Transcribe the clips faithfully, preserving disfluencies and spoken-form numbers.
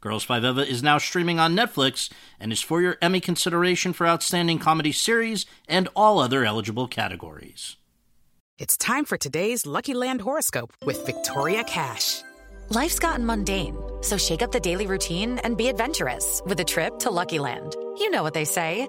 Girls Five Eva is now streaming on Netflix and is for your Emmy consideration for Outstanding Comedy Series and all other eligible categories. It's time for today's Lucky Land horoscope with Victoria Cash. Life's gotten mundane, so shake up the daily routine and be adventurous with a trip to Lucky Land. You know what they say,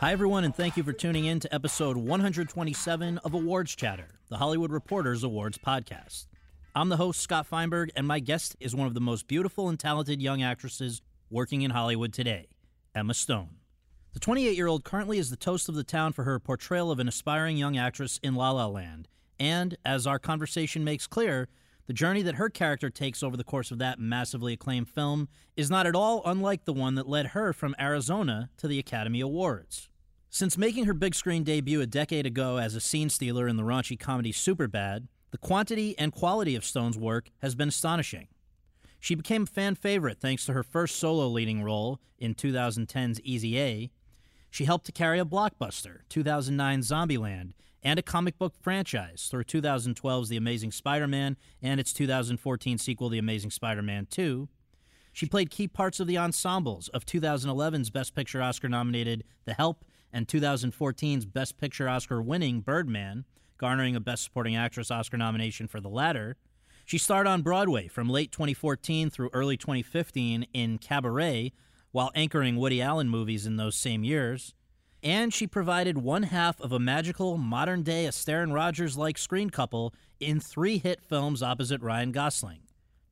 Hi, everyone, and thank you for tuning in to episode one hundred twenty-seven of Awards Chatter, the Hollywood Reporter's awards podcast. I'm the host, Scott Feinberg, and my guest is one of the most beautiful and talented young actresses working in Hollywood today, Emma Stone. The twenty-eight-year-old currently is the toast of the town for her portrayal of an aspiring young actress in La La Land, and, as our conversation makes clear, the journey that her character takes over the course of that massively acclaimed film is not at all unlike the one that led her from Arizona to the Academy Awards. Since making her big screen debut a decade ago as a scene stealer in the raunchy comedy Superbad, the quantity and quality of Stone's work has been astonishing. She became a fan favorite thanks to her first solo leading role in two thousand ten's Easy A. She helped to carry a blockbuster, two thousand nine's Zombieland, and a comic book franchise through two thousand twelve's The Amazing Spider-Man and its two thousand fourteen sequel, The Amazing Spider-Man two. She played key parts of the ensembles of two thousand eleven's Best Picture Oscar-nominated The Help and two thousand fourteen's Best Picture Oscar-winning Birdman, garnering a Best Supporting Actress Oscar nomination for the latter. She starred on Broadway from late twenty fourteen through early twenty fifteen in Cabaret, while anchoring Woody Allen movies in those same years. And she provided one half of a magical, modern-day Astaire and Rogers-like screen couple in three hit films opposite Ryan Gosling,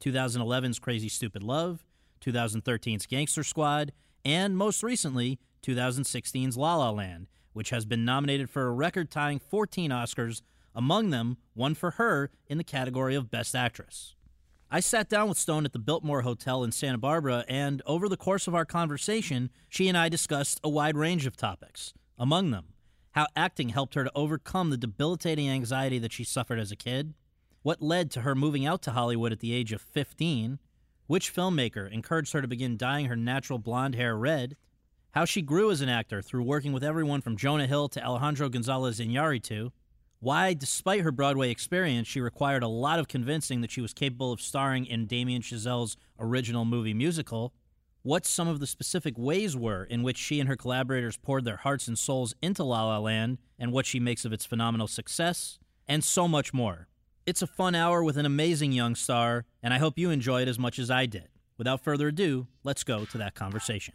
two thousand eleven's Crazy Stupid Love, two thousand thirteen's Gangster Squad, and, most recently, two thousand sixteen's La La Land, which has been nominated for a record-tying fourteen Oscars, among them one for her in the category of Best Actress. I sat down with Stone at the Biltmore Hotel in Santa Barbara, and over the course of our conversation, she and I discussed a wide range of topics, among them how acting helped her to overcome the debilitating anxiety that she suffered as a kid, what led to her moving out to Hollywood at the age of fifteen, which filmmaker encouraged her to begin dyeing her natural blonde hair red, how she grew as an actor through working with everyone from Jonah Hill to Alejandro González Iñárritu, why, despite her Broadway experience, she required a lot of convincing that she was capable of starring in Damien Chazelle's original movie musical, what some of the specific ways were in which she and her collaborators poured their hearts and souls into La La Land, and what she makes of its phenomenal success, and so much more. It's a fun hour with an amazing young star, and I hope you enjoy it as much as I did. Without further ado, let's go to that conversation.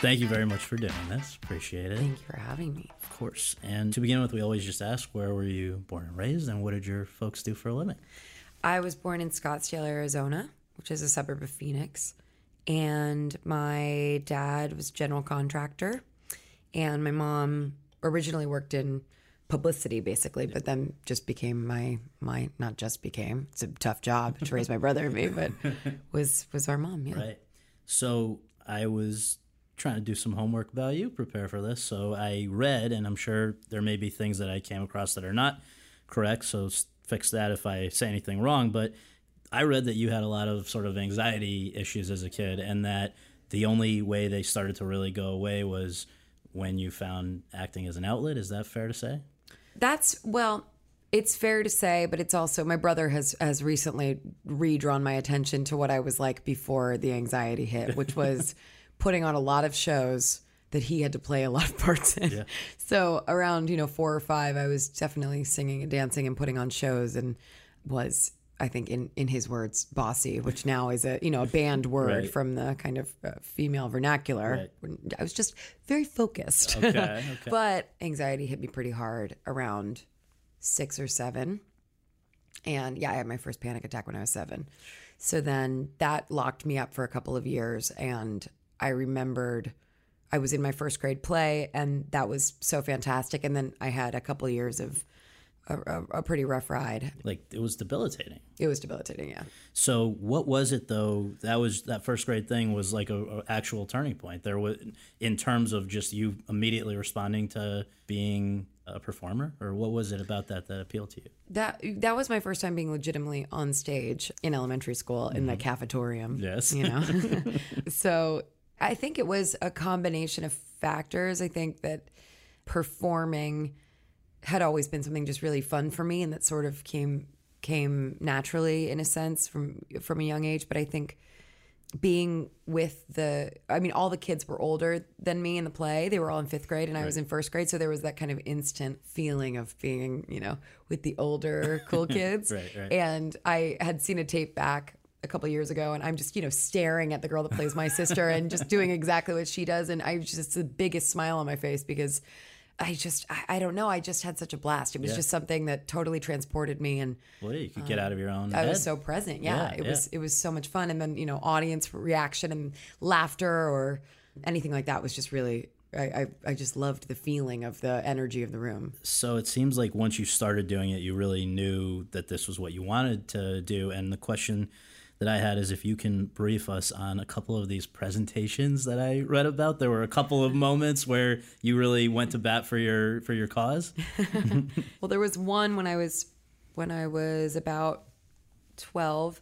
Thank you very much for doing this. Appreciate it. Thank you for having me. Of course. And to begin with, we always just ask, where were you born and raised, and what did your folks do for a living? I was born in Scottsdale, Arizona, which is a suburb of Phoenix. and my dad was general contractor, and my mom originally worked in publicity, basically, but then just became my my not just became it's a tough job to raise my brother and me, but was was our mom. Yeah. Right. So I was trying to do some homework about you, prepare for this. So I read, and I'm sure there may be things that I came across that are not correct, so fix that if I say anything wrong, but I read that you had a lot of sort of anxiety issues as a kid, and that the only way they started to really go away was when you found acting as an outlet. Is that fair to say? That's, well, it's fair to say, but it's also, my brother has, has recently redrawn my attention to what I was like before the anxiety hit, which was putting on a lot of shows that he had to play a lot of parts in. Yeah. So around, you know, four or five, I was definitely singing and dancing and putting on shows, and was, I think, in, in his words, bossy, which now is a, you know, a banned word right. from the kind of uh, female vernacular. Right. I was just very focused. Okay, okay. But anxiety hit me pretty hard around six or seven. And yeah, I had my first panic attack when I was seven. So then that locked me up for a couple of years. And I remembered I was in my first grade play, and that was so fantastic. And then I had a couple of years of a, a, a pretty rough ride. Like, it was debilitating. It was debilitating, yeah. So what was it, though? That was that first grade thing was like a, a actual turning point. There was, in terms of just you immediately responding to being a performer, or what was it about that that appealed to you? That that was my first time being legitimately on stage in elementary school, mm-hmm. in the cafetorium. Yes, you know. So I think it was a combination of factors. I think that performing had always been something just really fun for me, and that sort of came came naturally, in a sense, from from a young age. But I think being with the, I mean, all the kids were older than me in the play. They were all in fifth grade, and right. I was in first grade. So there was that kind of instant feeling of being, you know, with the older cool kids. Right, right. And I had seen a tape back a couple of years ago, and I'm just, you know, staring at the girl that plays my sister and just doing exactly what she does. And I was just the biggest smile on my face, because I just, I, I don't know. I just had such a blast. It was yeah. just something that totally transported me. And well, yeah, you could um, get out of your own I head. Was so present. Yeah, yeah it yeah. was, it was so much fun. And then, you know, audience reaction and laughter or anything like that was just really, I, I, I just loved the feeling of the energy of the room. So it seems like once you started doing it, you really knew that this was what you wanted to do. And the question that I had is if you can brief us on a couple of these presentations that I read about. There were a couple of moments where you really went to bat for your for your cause. Well, there was one when I was when I was about twelve.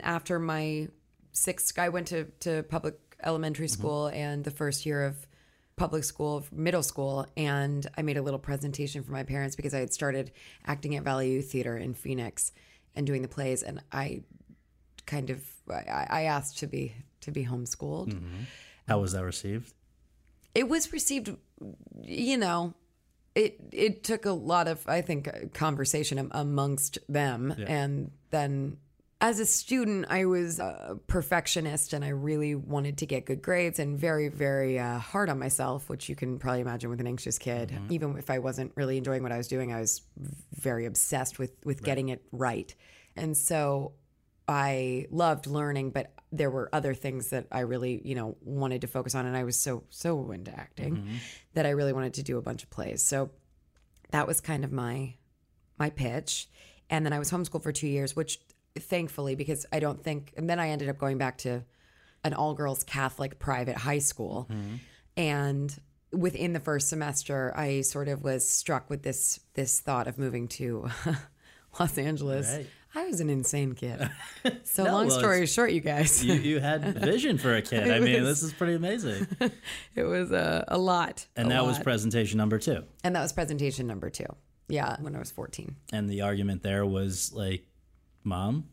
After my sixth, I went to, to public elementary school, mm-hmm. and the first year of public school, middle school, and I made a little presentation for my parents because I had started acting at Valley U Theater in Phoenix and doing the plays, and I kind of, I, I asked to be to be homeschooled. Mm-hmm. How was that received? It was received, you know, it it took a lot of, I think, conversation amongst them. Yeah. And then as a student, I was a perfectionist, and I really wanted to get good grades and very, very uh, hard on myself, which you can probably imagine with an anxious kid. Mm-hmm. Even if I wasn't really enjoying what I was doing, I was very obsessed with, with right. getting it right. And so I loved learning, but there were other things that I really, you know, wanted to focus on. And I was so, so into acting mm-hmm. that I really wanted to do a bunch of plays. So that was kind of my, my pitch. And then I was homeschooled for two years, which thankfully, because I don't think, and then I ended up going back to an all girls Catholic private high school. Mm-hmm. And within the first semester, I sort of was struck with this, this thought of moving to Los Angeles. Right. I was an insane kid. So no, long well, story short, you guys. you, you had vision for a kid. I was, mean, this is pretty amazing. It was a, a lot. And a that lot. was presentation number two. And that was presentation number two. Yeah, when I was fourteen. And the argument there was like, Mom,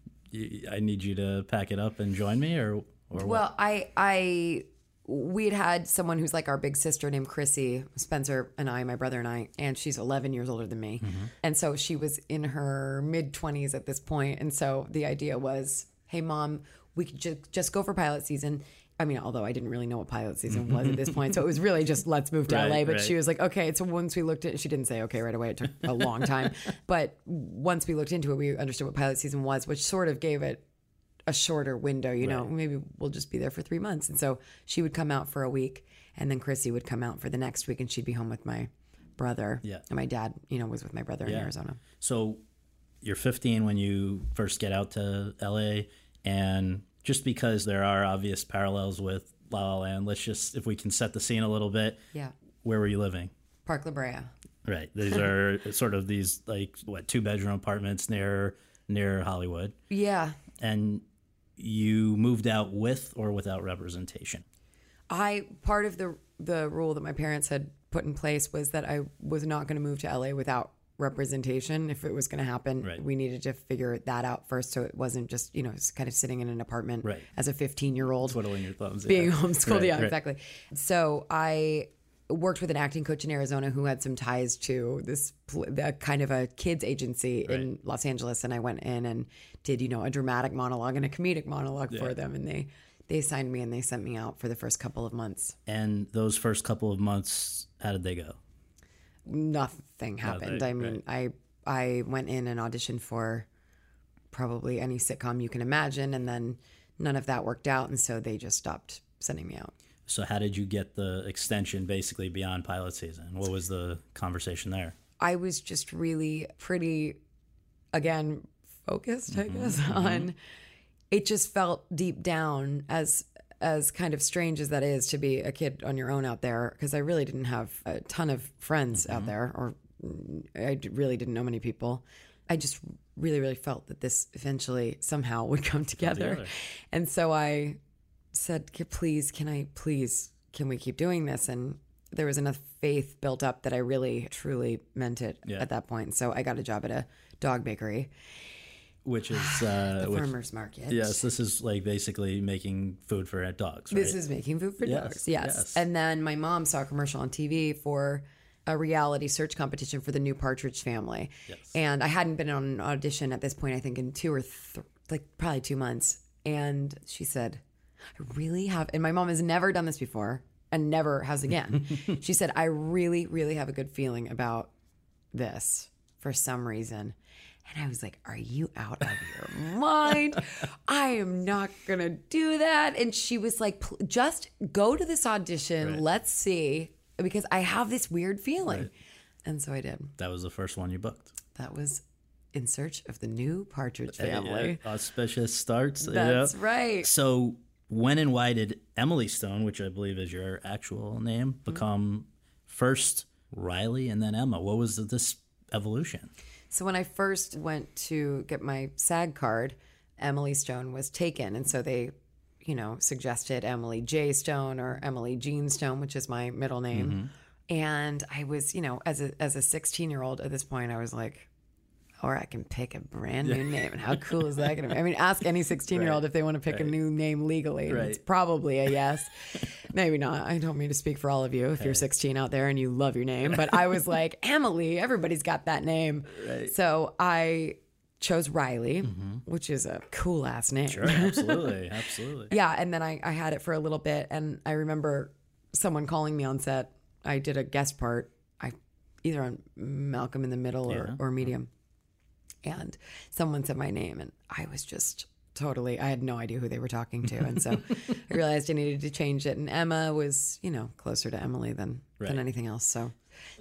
I need you to pack it up and join me, or, or what? Well, I, I, we'd had someone who's like our big sister named Chrissy Spencer, and I, my brother and I, and she's eleven years older than me. Mm-hmm. And so she was in her mid twenties at this point. And so the idea was, hey, Mom, we could ju- just go for pilot season. I mean, although I didn't really know what pilot season was at this point. So it was really just, let's move to right, L A. But right. she was like, okay. So once we looked at it, she didn't say okay right away. It took a long time. But once we looked into it, we understood what pilot season was, which sort of gave it a shorter window, you right. know, maybe we'll just be there for three months. And so she would come out for a week, and then Chrissy would come out for the next week, and she'd be home with my brother. Yeah. And my dad, you know, was with my brother yeah. in Arizona. So you're fifteen when you first get out to L A, and just because there are obvious parallels with La La Land, let's just, if we can set the scene a little bit. Yeah. Where were you living? Park La Brea. Right. These are sort of these, like, what, two-bedroom apartments near near Hollywood. Yeah. And you moved out with or without representation? I, part of the the rule that my parents had put in place was that I was not going to move to L A without representation. If it was going to happen, right. we needed to figure that out first, so it wasn't just, you know, just kind of sitting in an apartment right. as a fifteen-year-old. Twiddling your thumbs. Being yeah. homeschooled. Right, yeah, right. exactly. So I worked with an acting coach in Arizona who had some ties to this the kind of a kids agency right. in Los Angeles. And I went in and did, you know, a dramatic monologue and a comedic monologue yeah. for them. And they, they signed me and they sent me out for the first couple of months. And those first couple of months, how did they go? Nothing happened. Nothing, I mean, right. I, I went in and auditioned for probably any sitcom you can imagine. And then none of that worked out. And so they just stopped sending me out. So how did you get the extension basically beyond pilot season? What was the conversation there? I was just really pretty, again, focused, mm-hmm, I guess, mm-hmm. on, it just felt deep down, as as kind of strange as that is to be a kid on your own out there, because I really didn't have a ton of friends mm-hmm. out there, or I really didn't know many people. I just really, really felt that this eventually somehow would come together. Come and so I said, please, can I, please, can we keep doing this? And there was enough faith built up that I really, truly meant it yeah. at that point. So I got a job at a dog bakery. Which is... Uh, the which, farmer's market. Yes, this is like basically making food for dogs, right? This is making food for yes, dogs, yes. yes. And then my mom saw a commercial on T V for a reality search competition for the new Partridge Family. Yes. And I hadn't been on an audition at this point, I think, in two or th- like probably two months. And she said... I really have, and my mom has never done this before and never has again. She said, I really, really have a good feeling about this for some reason. And I was like, are you out of your mind? I am not going to do that. And she was like, just go to this audition. Right. Let's see, because I have this weird feeling. Right. And so I did. That was the first one you booked. That was In Search of the New Partridge Family. Yeah, auspicious starts. That's yeah. right. So... when and why did Emily Stone, which I believe is your actual name, become first Riley and then Emma? What was this evolution? So when I first went to get my SAG card, Emily Stone was taken. And so they, you know, suggested Emily J. Stone or Emily Jean Stone, which is my middle name. Mm-hmm. And I was, you know, as a as a sixteen-year-old at this point, I was like... or I can pick a brand new name. And how cool is that going to be? I mean, ask any sixteen-year-old right. if they want to pick right. a new name legally. And right. it's probably a yes. Maybe not. I don't mean to speak for all of you if hey. you're sixteen out there and you love your name. But I was like, Emily, everybody's got that name. Right. So I chose Riley, mm-hmm. which is a cool-ass name. Sure, absolutely, absolutely. Yeah, and then I, I had it for a little bit. And I remember someone calling me on set. I did a guest part, I either on Malcolm in the Middle yeah. or, or Medium. Mm-hmm. And someone said my name, and I was just totally, I had no idea who they were talking to. And so I realized I needed to change it. And Emma was, you know, closer to Emily than, right. than anything else. So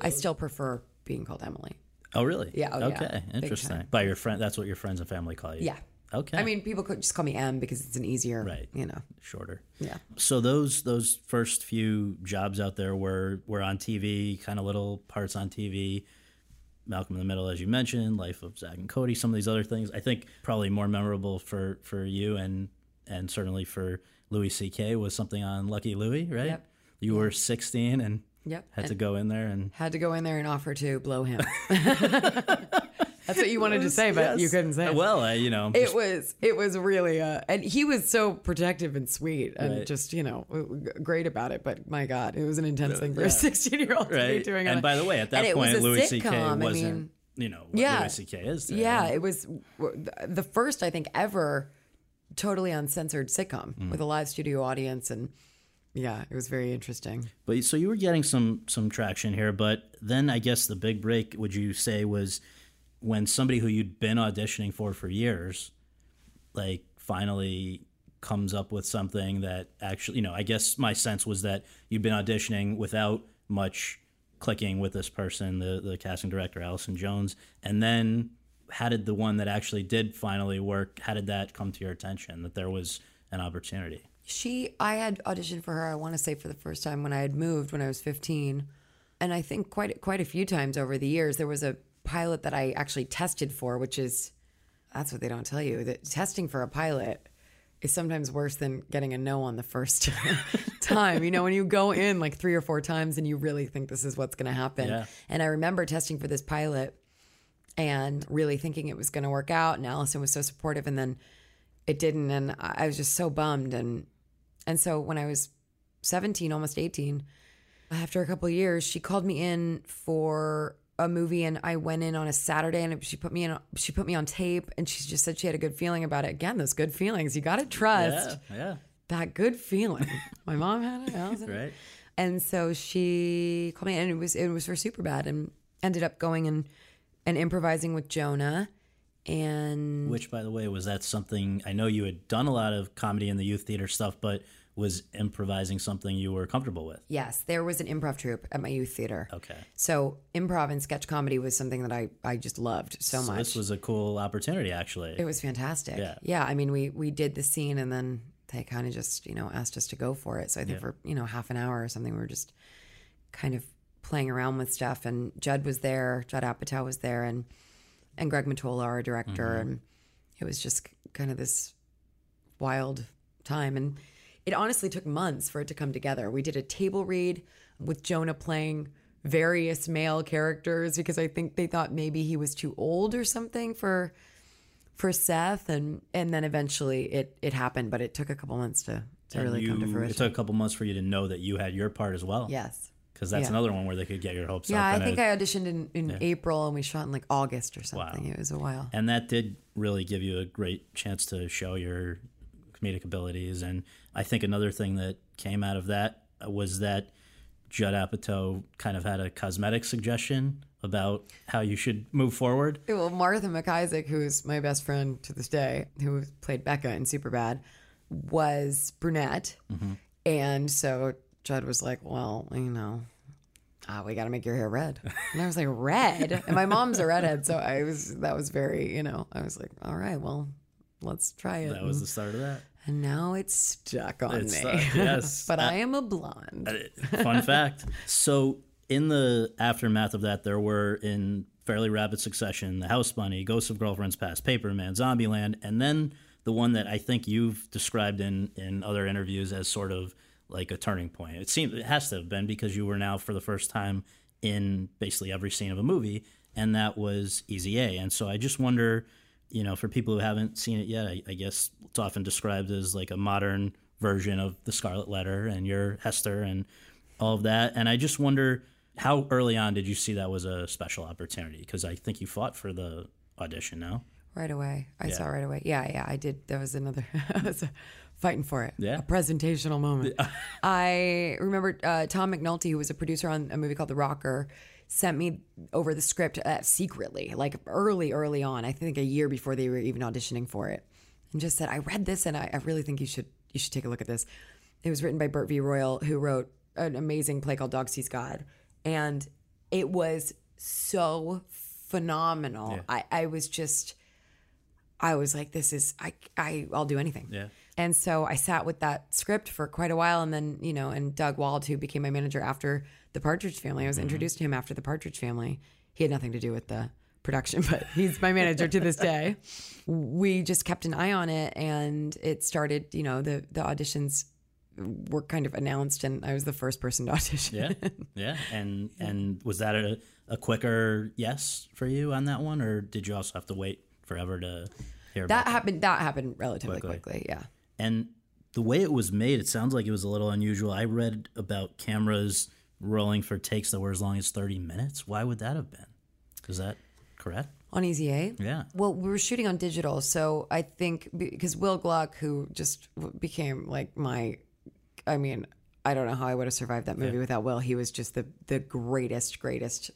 I still prefer being called Emily. Oh, really? Yeah. Oh, okay. Yeah. Interesting. By your friend, that's what your friends and family call you. Yeah. Okay. I mean, people could just call me Em because it's an easier, right. you know. Shorter. Yeah. So those those first few jobs out there were, were on T V, kind of little parts on T V. Malcolm in the Middle, as you mentioned, Life of Zack and Cody, some of these other things. I think probably more memorable for, for you and and certainly for Louis C K was something on Lucky Louie, right? Yep. You were sixteen and yep. had and to go in there and... Had to go in there and offer to blow him. That's what you wanted was, to say, but yes. you couldn't say it. Well, uh, you know. It was it was really, uh, and he was so protective and sweet and right. just, you know, great about it. But my God, it was an intense thing for yeah. a sixteen-year-old right. to be doing. And by the way, at that and point, Louis C K wasn't, I mean, you know, what yeah, Louis C K is today. Yeah, it was the first, I think, ever totally uncensored sitcom mm. with a live studio audience. And yeah, it was very interesting. But so you were getting some some traction here. But then I guess the big break, would you say, was... when somebody who you'd been auditioning for for years, like finally comes up with something that actually, you know, I guess my sense was that you'd been auditioning without much clicking with this person, the, the casting director, Allison Jones. And then how did the one that actually did finally work, how did that come to your attention, that there was an opportunity? She, I had auditioned for her, I want to say for the first time when I had moved when I was fifteen. And I think quite quite a few times over the years, there was a pilot that I actually tested for, which is, that's what they don't tell you, that testing for a pilot is sometimes worse than getting a no on the first time. You know, when you go in like three or four times and you really think this is what's going to happen. Yeah. And I remember testing for this pilot and really thinking it was going to work out. And Allison was so supportive, and then it didn't. And I was just so bummed. And and so when I was seventeen, almost eighteen, after a couple of years, she called me in for a movie, and I went in on a Saturday, and she put me in, she put me on tape, and she just said she had a good feeling about it. Again, those good feelings, you got to trust yeah, yeah. that good feeling. My mom had it. I was in right. it. And so she called me in, and it was, it was for Superbad, and ended up going and, and improvising with Jonah. And which, by the way, was that something, I know you had done a lot of comedy in the youth theater stuff, but was improvising something you were comfortable with? Yes, there was an improv troupe at my youth theater. Okay. So improv and sketch comedy was something that I, I just loved so, so much. This was a cool opportunity, actually. It was fantastic. Yeah. Yeah, I mean, we, we did the scene, and then they kind of just, you know, asked us to go for it. So I think yeah. for, you know, half an hour or something, we were just kind of playing around with stuff. And Judd was there, Judd Apatow was there, and, and Greg Mottola, our director. Mm-hmm. And it was just kind of this wild time. And it honestly took months for it to come together. We did a table read with Jonah playing various male characters because I think they thought maybe he was too old or something for for Seth. And and then eventually it, it happened, but it took a couple months to, to really you, come to fruition. It took a couple months for you to know that you had your part as well. Yes. Because that's yeah. another one where they could get your hopes yeah, up. Yeah, I think I auditioned in, in yeah. April, and we shot in like August or something. Wow. It was a while. And that did really give you a great chance to show your comedic abilities. And I think another thing that came out of that was that Judd Apatow kind of had a cosmetic suggestion about how you should move forward. Well, Martha McIsaac, who's my best friend to this day, who played Becca in Superbad, was brunette. Mm-hmm. And so Judd was like, well, you know, ah, we got to make your hair red. And I was like, red? And my mom's a redhead. So I was, that was very, you know, I was like, all right, well, let's try it. That was the start of that. And now it's stuck on it's me. Stuck, yes. But uh, I am a blonde. Fun fact. So in the aftermath of that, there were in fairly rapid succession, The House Bunny, Ghosts of Girlfriends Past, Paperman, Zombieland, and then the one that I think you've described in, in other interviews as sort of like a turning point. It seems it has to have been because you were now for the first time in basically every scene of a movie, and that was Easy A. And so I just wonder, you know, for people who haven't seen it yet, I, I guess it's often described as like a modern version of The Scarlet Letter, and you're Hester and all of that. And I just wonder, how early on did you see that was a special opportunity? Because I think you fought for the audition, no? Right away. I yeah. saw it right away. Yeah, yeah, I did. That was another, I was fighting for it. Yeah. A presentational moment. I remember uh, Tom McNulty, who was a producer on a movie called The Rocker, sent me over the script uh, secretly, like early, early on, I think a year before they were even auditioning for it, and just said, I read this and I, I really think you should you should take a look at this. It was written by Burt V. Royal, who wrote an amazing play called Dog Sees God. And it was so phenomenal. Yeah. I, I was just, I was like, this is, I, I, I'll do anything. Yeah. And so I sat with that script for quite a while. And then, you know, and Doug Wald, who became my manager after The Partridge Family, I was introduced mm-hmm. to him after The Partridge Family. He had nothing to do with the production, but he's my manager to this day. We just kept an eye on it, and it started, you know, the, the auditions were kind of announced, and I was the first person to audition. Yeah, yeah. And and was that a, a quicker yes for you on that one, or did you also have to wait forever to hear about that? That happened, that happened relatively quickly, quickly yeah. And the way it was made, it sounds like it was a little unusual. I read about cameras rolling for takes that were as long as thirty minutes. Why would that have been? Is that correct? On Easy A? Yeah. Well, we were shooting on digital, so I think because Will Gluck, who just became like my, I mean, I don't know how I would have survived that movie yeah. without Will. He was just the, the greatest, greatest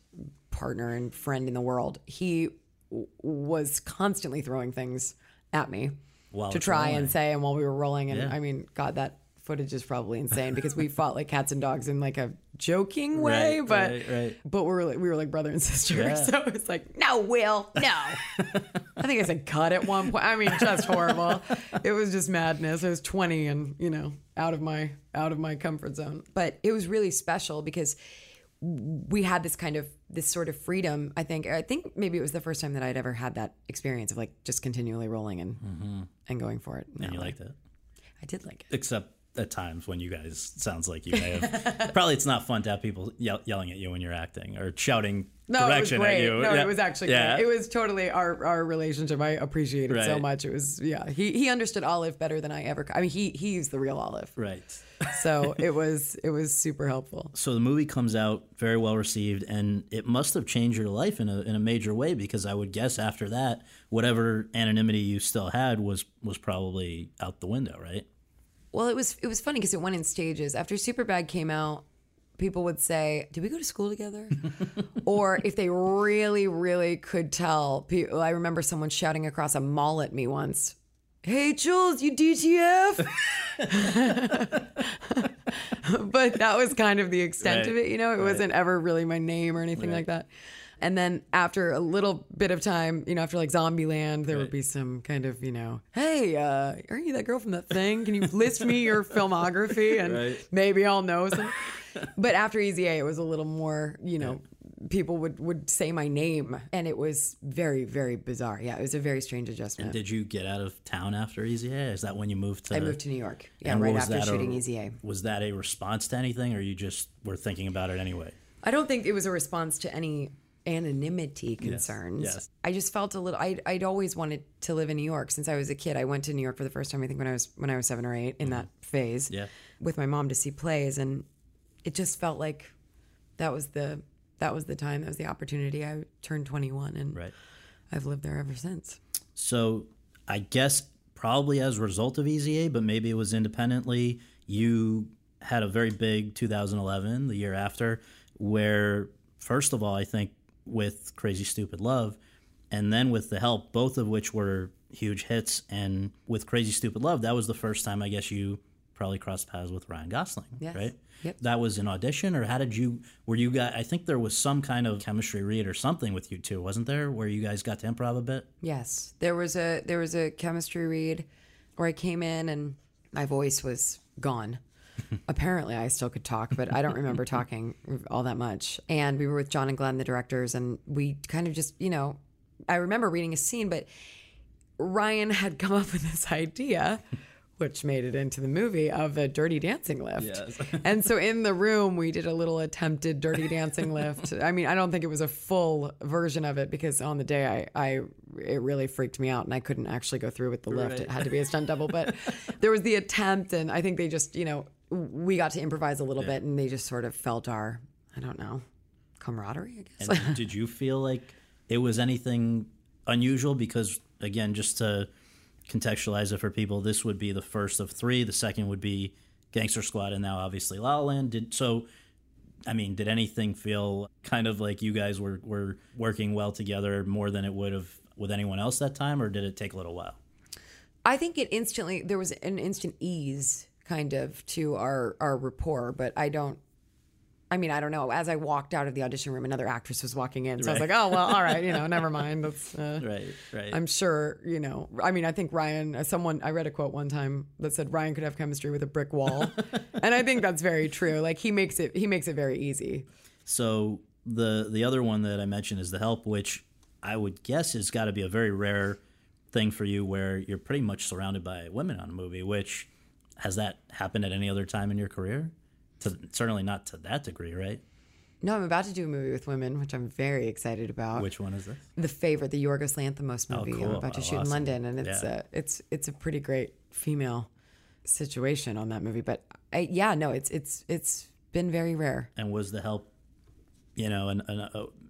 partner and friend in the world. He w- was constantly throwing things at me. While to try rolling. and say, and while we were rolling, and yeah. I mean, God, that footage is probably insane because we fought like cats and dogs in like a joking way, right, but right, right. but we were like, we were like brother and sister, yeah. so it's like, no, Will, no. I think I said cut at one point. I mean, just horrible. It was just madness. I was twenty and you know out of my out of my comfort zone, but it was really special because we had this kind of this sort of freedom. I think I think maybe it was the first time that I'd ever had that experience of like just continually rolling and mm-hmm. and going for it. And, and you liked it. I did like it, except at times when you guys sounds like you may have probably it's not fun to have people yell, yelling at you when you're acting or shouting no, direction at you. No, yeah. it was actually yeah. great. It was totally our our relationship. I appreciated it right. so much. It was yeah. He he understood Olive better than I ever. I mean he he's the real Olive. Right. So it was it was super helpful. So the movie comes out very well received, and it must have changed your life in a in a major way, because I would guess after that whatever anonymity you still had was was probably out the window, right? Well, it was it was funny because it went in stages. After Superbad came out, people would say, did we go to school together? Or if they really, really could tell. People, I remember someone shouting across a mall at me once, hey, Jules, you D T F? But that was kind of the extent right. of it. You know, it right. wasn't ever really my name or anything right. like that. And then after a little bit of time, you know, after like Zombieland, there right. would be some kind of, you know, hey, uh, aren't you that girl from that thing? Can you list me your filmography? And right. maybe I'll know something. But after Easy A, it was a little more, you know, yeah. people would, would say my name. And it was very, very bizarre. Yeah, it was a very strange adjustment. And did you get out of town after Easy A? Is that when you moved to? I moved to New York. Yeah, and right after shooting a, Easy A. Was that a response to anything, or you just were thinking about it anyway? I don't think it was a response to any anonymity concerns. Yes, yes. I just felt a little, I'd, I'd always wanted to live in New York since I was a kid. I went to New York for the first time, I think when I was, when I was seven or eight in mm-hmm. that phase yeah. with my mom to see plays. And it just felt like that was the, that was the time, that was the opportunity. I turned twenty-one and right. I've lived there ever since. So I guess probably as a result of Easy A, but maybe it was independently, you had a very big two thousand eleven, the year after, where first of all, I think, with Crazy Stupid Love, and then with The Help, both of which were huge hits. And with Crazy Stupid Love, that was the first time, I guess, you probably crossed paths with Ryan Gosling, yes. right? Yep. That was an audition, or how did you, were you guys, I think there was some kind of chemistry read or something with you two, wasn't there, where you guys got to improv a bit? Yes, there was a, there was a chemistry read where I came in and my voice was gone. Apparently I still could talk, but I don't remember talking all that much. And we were with John and Glenn, the directors, and we kind of just, you know, I remember reading a scene, but Ryan had come up with this idea, which made it into the movie, of a dirty dancing lift. Yes. And so in the room, we did a little attempted dirty dancing lift. I mean, I don't think it was a full version of it because on the day I, I it really freaked me out and I couldn't actually go through with the lift. Right. It had to be a stunt double, but there was the attempt, and I think they just, you know, we got to improvise a little yeah. bit, and they just sort of felt our, I don't know, camaraderie, I guess. And did you feel like it was anything unusual? Because, again, just to contextualize it for people, this would be the first of three. The second would be Gangster Squad, and now obviously La La Land. Did, so, I mean, did anything feel kind of like you guys were, were working well together more than it would have with anyone else that time, or did it take a little while? I think it instantly, there was an instant ease kind of to our, our rapport, but I don't, I mean, I don't know. As I walked out of the audition room, another actress was walking in. So right. I was like, oh, well, all right, you know, never mind. That's, uh, right, right. I'm sure, you know, I mean, I think Ryan, someone, I read a quote one time that said Ryan could have chemistry with a brick wall. And I think that's very true. Like he makes it, he makes it very easy. So the, the other one that I mentioned is The Help, which I would guess has got to be a very rare thing for you where you're pretty much surrounded by women on a movie, which... Has that happened at any other time in your career? To, certainly not to that degree, right? No, I'm about to do a movie with women, which I'm very excited about. Which one is this? The Favorite, the Yorgos Lanthimos movie. Oh, cool. I'm about to oh, shoot awesome. in London, and it's yeah. a, it's it's a pretty great female situation on that movie. But I, yeah, no, it's it's it's been very rare. And was The Help, you know, in,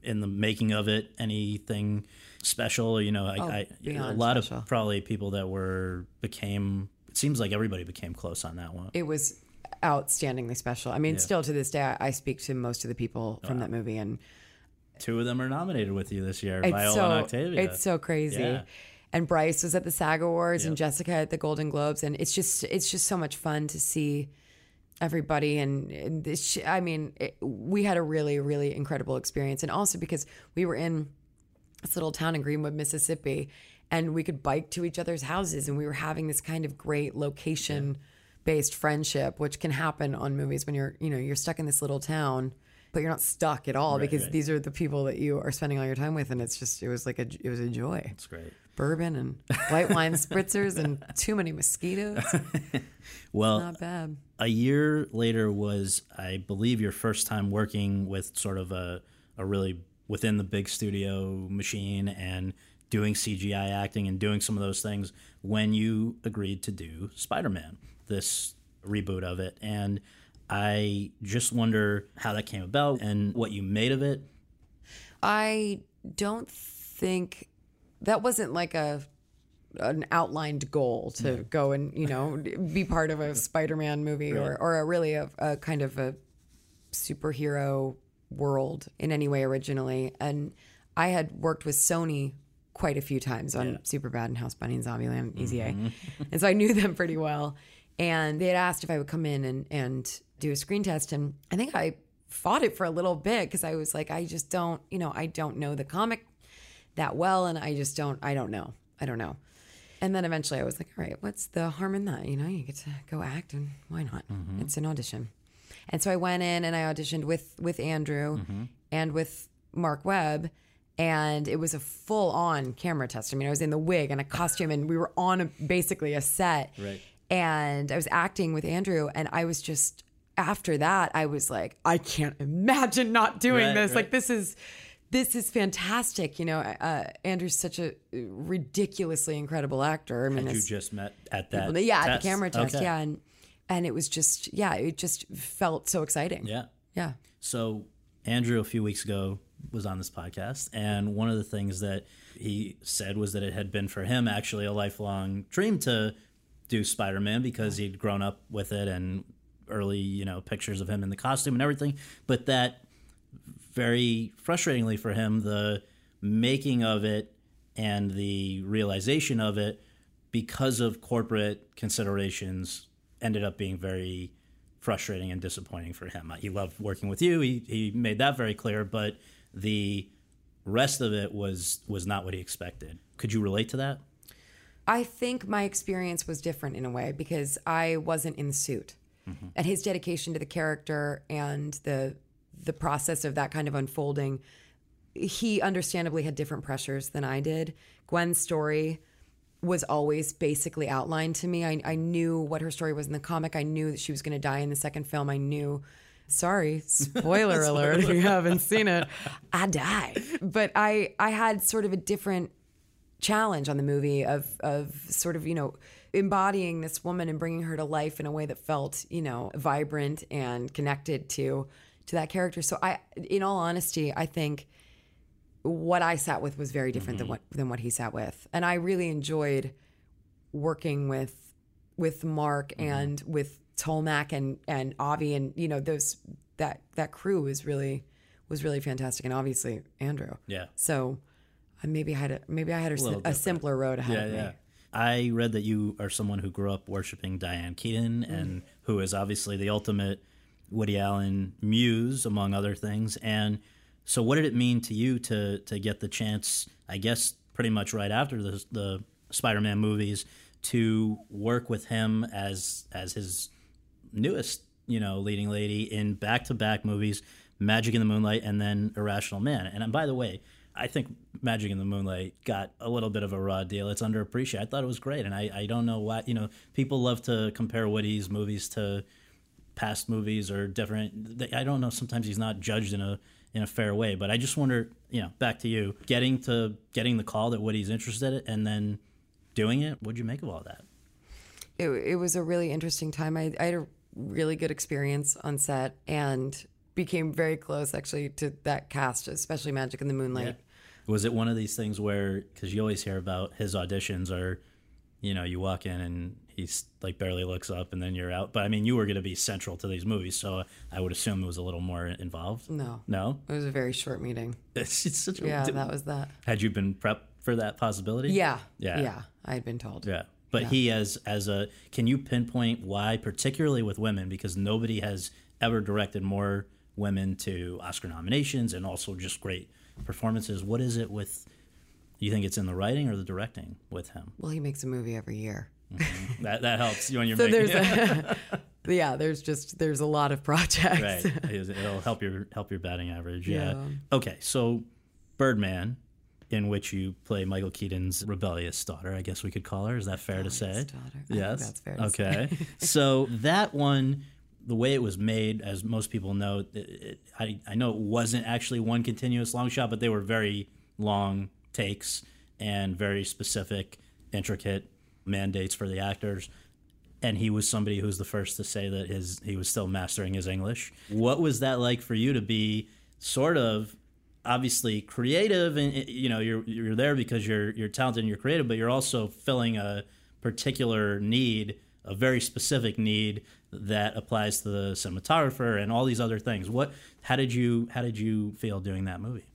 in the making of it, anything special? You know, I, oh, I, a lot special. Of probably people that were became. Seems like everybody became close on that one. It was outstandingly special. I mean, yeah. still to this day, I speak to most of the people from wow. that movie, and two of them are nominated with you this year, it's Viola so, and Octavia. It's so crazy. Yeah. and Bryce was at the SAG Awards, yep. and Jessica at the Golden Globes, and it's just it's just so much fun to see everybody. And, and this, I mean, it, we had a really, really incredible experience, and also because we were in this little town in Greenwood, Mississippi, and we could bike to each other's houses, and we were having this kind of great location-based friendship, which can happen on movies when you're, you know, you're stuck in this little town, but you're not stuck at all, right, because right. these are the people that you are spending all your time with, and it's just, it was like a, it was a joy. That's great. Bourbon and white wine spritzers and too many mosquitoes. Well, not bad. A year later was, I believe, your first time working with sort of a, a really within the big studio machine and doing C G I acting and doing some of those things when you agreed to do Spider-Man, this reboot of it. And I just wonder how that came about and what you made of it. I don't think that wasn't like a an outlined goal to no. go and, you know, be part of a Spider-Man movie, really? or, or a really a, a kind of a superhero world in any way originally. And I had worked with Sony quite a few times on yeah. Superbad and House Bunny and Zombieland and Easy A. Mm-hmm. And so I knew them pretty well. And they had asked if I would come in and, and do a screen test. And I think I fought it for a little bit because I was like, I just don't, you know, I don't know the comic that well. And I just don't, I don't know. I don't know. And then eventually I was like, all right, what's the harm in that? You know, you get to go act and why not? Mm-hmm. It's an audition. And so I went in and I auditioned with, with Andrew mm-hmm. and with Mark Webb. And it was a full-on camera test. I mean, I was in the wig and a costume, and we were on a, basically a set. Right. And I was acting with Andrew, and I was just, after that, I was like, I can't imagine not doing right, this. Right. Like, this is this is fantastic. You know, uh, Andrew's such a ridiculously incredible actor. I mean, Had you just met at that people, Yeah, test. At the camera test, okay. yeah. And, and it was just, yeah, it just felt so exciting. Yeah. Yeah. So Andrew, a few weeks ago, was on this podcast, and one of the things that he said was that it had been for him actually a lifelong dream to do Spider-Man because he'd grown up with it and early, you know, pictures of him in the costume and everything, but that very frustratingly for him, the making of it and the realization of it because of corporate considerations ended up being very frustrating and disappointing for him. He loved working with you. He he made that very clear, but the rest of it was was not what he expected. Could you relate to that? I think my experience was different in a way because I wasn't in the suit. Mm-hmm. And his dedication to the character and the the process of that kind of unfolding, he understandably had different pressures than I did. Gwen's story was always basically outlined to me. I, I knew what her story was in the comic. I knew that she was going to die in the second film. I knew... Sorry, spoiler alert, if you haven't seen it, I die. But I, I had sort of a different challenge on the movie of, of sort of, you know, embodying this woman and bringing her to life in a way that felt, you know, vibrant and connected to, to that character. So I, in all honesty, I think what I sat with was very different mm-hmm. than what, than what he sat with. And I really enjoyed working with, with Mark mm-hmm. and with Tolmac and, and Avi and, you know, those, that, that crew was really, was really fantastic. And obviously Andrew. Yeah. So maybe I had a, maybe I had a, a, a simpler road ahead yeah, of me. Yeah. I read that you are someone who grew up worshiping Diane Keaton mm. and who is obviously the ultimate Woody Allen muse among other things. And so what did it mean to you to, to get the chance, I guess, pretty much right after the, the Spider-Man movies to work with him as, as his newest, you know, leading lady in back-to-back movies, Magic in the Moonlight and then Irrational Man. And by the way, I think Magic in the Moonlight got a little bit of a raw deal. It's underappreciated. I thought it was great. And I, I don't know why, you know, people love to compare Woody's movies to past movies or different. They, I don't know. Sometimes he's not judged in a in a fair way. But I just wonder, you know, back to you, getting to getting the call that Woody's interested in and then doing it. What'd you make of all that? It, it was a really interesting time. I, I had a really good experience on set and became very close actually to that cast, especially Magic in the Moonlight. Yeah. Was it one of these things where, because you always hear about his auditions are, you know, you walk in and he's like barely looks up and then you're out. But I mean, you were going to be central to these movies, so I would assume it was a little more involved. No. No? It was a very short meeting. It's, it's such a, yeah, did, that was that. Had you been prepped for that possibility? Yeah. Yeah. Yeah. I had been told. Yeah. But yeah. he as as a, can you pinpoint why, particularly with women, because nobody has ever directed more women to Oscar nominations and also just great performances. What is it with, you think it's in the writing or the directing with him? Well, he makes a movie every year. Mm-hmm. That that helps when you're so making it. Yeah, there's just, there's a lot of projects. Right. It'll help your, help your batting average. Yeah. yeah. Okay, so Birdman, in which you play Michael Keaton's rebellious daughter, I guess we could call her. Is that fair rebellious to say? Daughter. Yes. That's fair to okay. say. So that one, the way it was made, as most people know, it, it, I, I know it wasn't actually one continuous long shot, but they were very long takes and very specific, intricate mandates for the actors. And he was somebody who was the first to say that his he was still mastering his English. What was that like for you to be sort of obviously creative, and you know you're you're there because you're you're talented and you're creative, but you're also filling a particular need, a very specific need that applies to the cinematographer and all these other things. What how did you how did you feel doing that movie?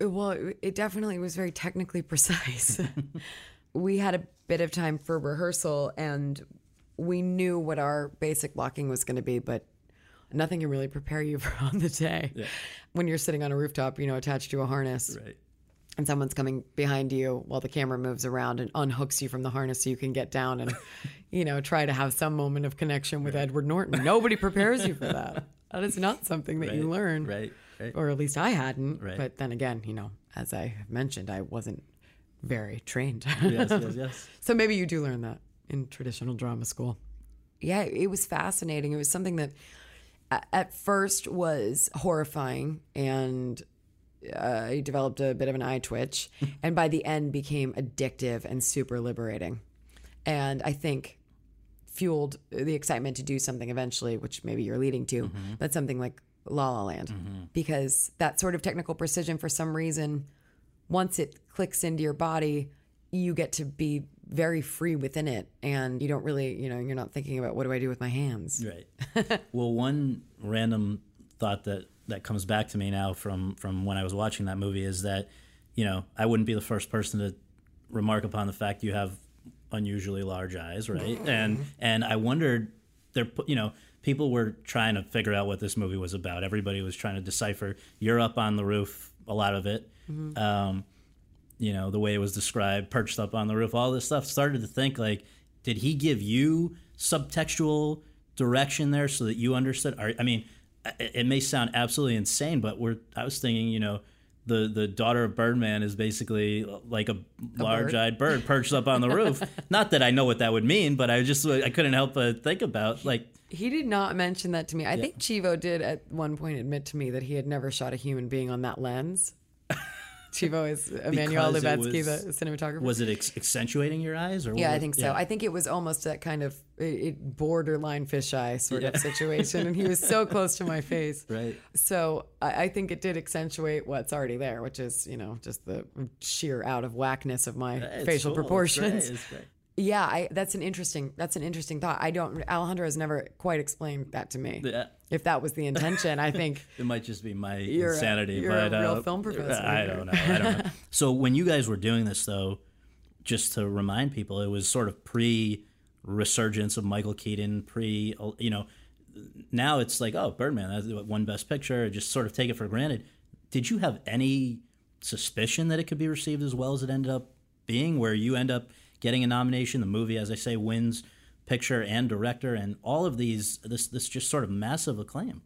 Well, it definitely was very technically precise. We had a bit of time for rehearsal, and we knew what our basic blocking was going to be, but nothing can really prepare you for on the day. Yeah. When you're sitting on a rooftop, you know, attached to a harness, right, and someone's coming behind you while the camera moves around and unhooks you from the harness so you can get down and, you know, try to have some moment of connection with right. Edward Norton. Nobody prepares you for that. That is not something that right. you learn, right. right? Or at least I hadn't. Right. But then again, you know, as I mentioned, I wasn't very trained. Yes, yes, yes. So maybe you do learn that in traditional drama school. Yeah, it was fascinating. It was something that at first was horrifying, and uh, I developed a bit of an eye twitch, and by the end became addictive and super liberating. And I think fueled the excitement to do something eventually, which maybe you're leading to, mm-hmm. that's something like La La Land, mm-hmm. because that sort of technical precision, for some reason, once it clicks into your body, you get to be very free within it, and you don't really, you know, you're not thinking about what do I do with my hands. Right. Well, one random thought that, that comes back to me now from, from when I was watching that movie is that, you know, I wouldn't be the first person to remark upon the fact you have unusually large eyes, right? and and I wondered, they're, you know, people were trying to figure out what this movie was about. Everybody was trying to decipher. You're up on the roof, a lot of it. Mm-hmm. Um, you know, the way it was described, perched up on the roof, all this stuff, started to think, like, did he give you subtextual direction there so that you understood? Or, I mean, it may sound absolutely insane, but we're, I was thinking, you know, the, the daughter of Birdman is basically like a, a large-eyed bird. bird perched up on the roof. Not that I know what that would mean, but I just, I couldn't help but think about, like... He did not mention that to me. I yeah. think Chivo did at one point admit to me that he had never shot a human being on that lens. Chivo is Emmanuel Lubezki, the cinematographer. Was it ex- accentuating your eyes? Or yeah, I think it, so. Yeah. I think it was almost that kind of it, borderline fisheye sort yeah. of situation, and he was so close to my face. Right. So I, I think it did accentuate what's already there, which is, you know, just the sheer out of whackness of my it's facial cool. proportions. It's great. It's great. Yeah, I, that's an interesting that's an interesting thought. I don't Alejandro has never quite explained that to me. Yeah. If that was the intention, I think it might just be my you're insanity. A, you're but a real uh, film professor. I don't know. I don't know. So when you guys were doing this, though, just to remind people, it was sort of pre-resurgence of Michael Keaton. Pre, you know, now it's like, oh, Birdman, that's one Best Picture. Just sort of take it for granted. Did you have any suspicion that it could be received as well as it ended up being? Where you end up getting a nomination, the movie, as I say, wins picture and director, and all of these, this this just sort of massive acclaim.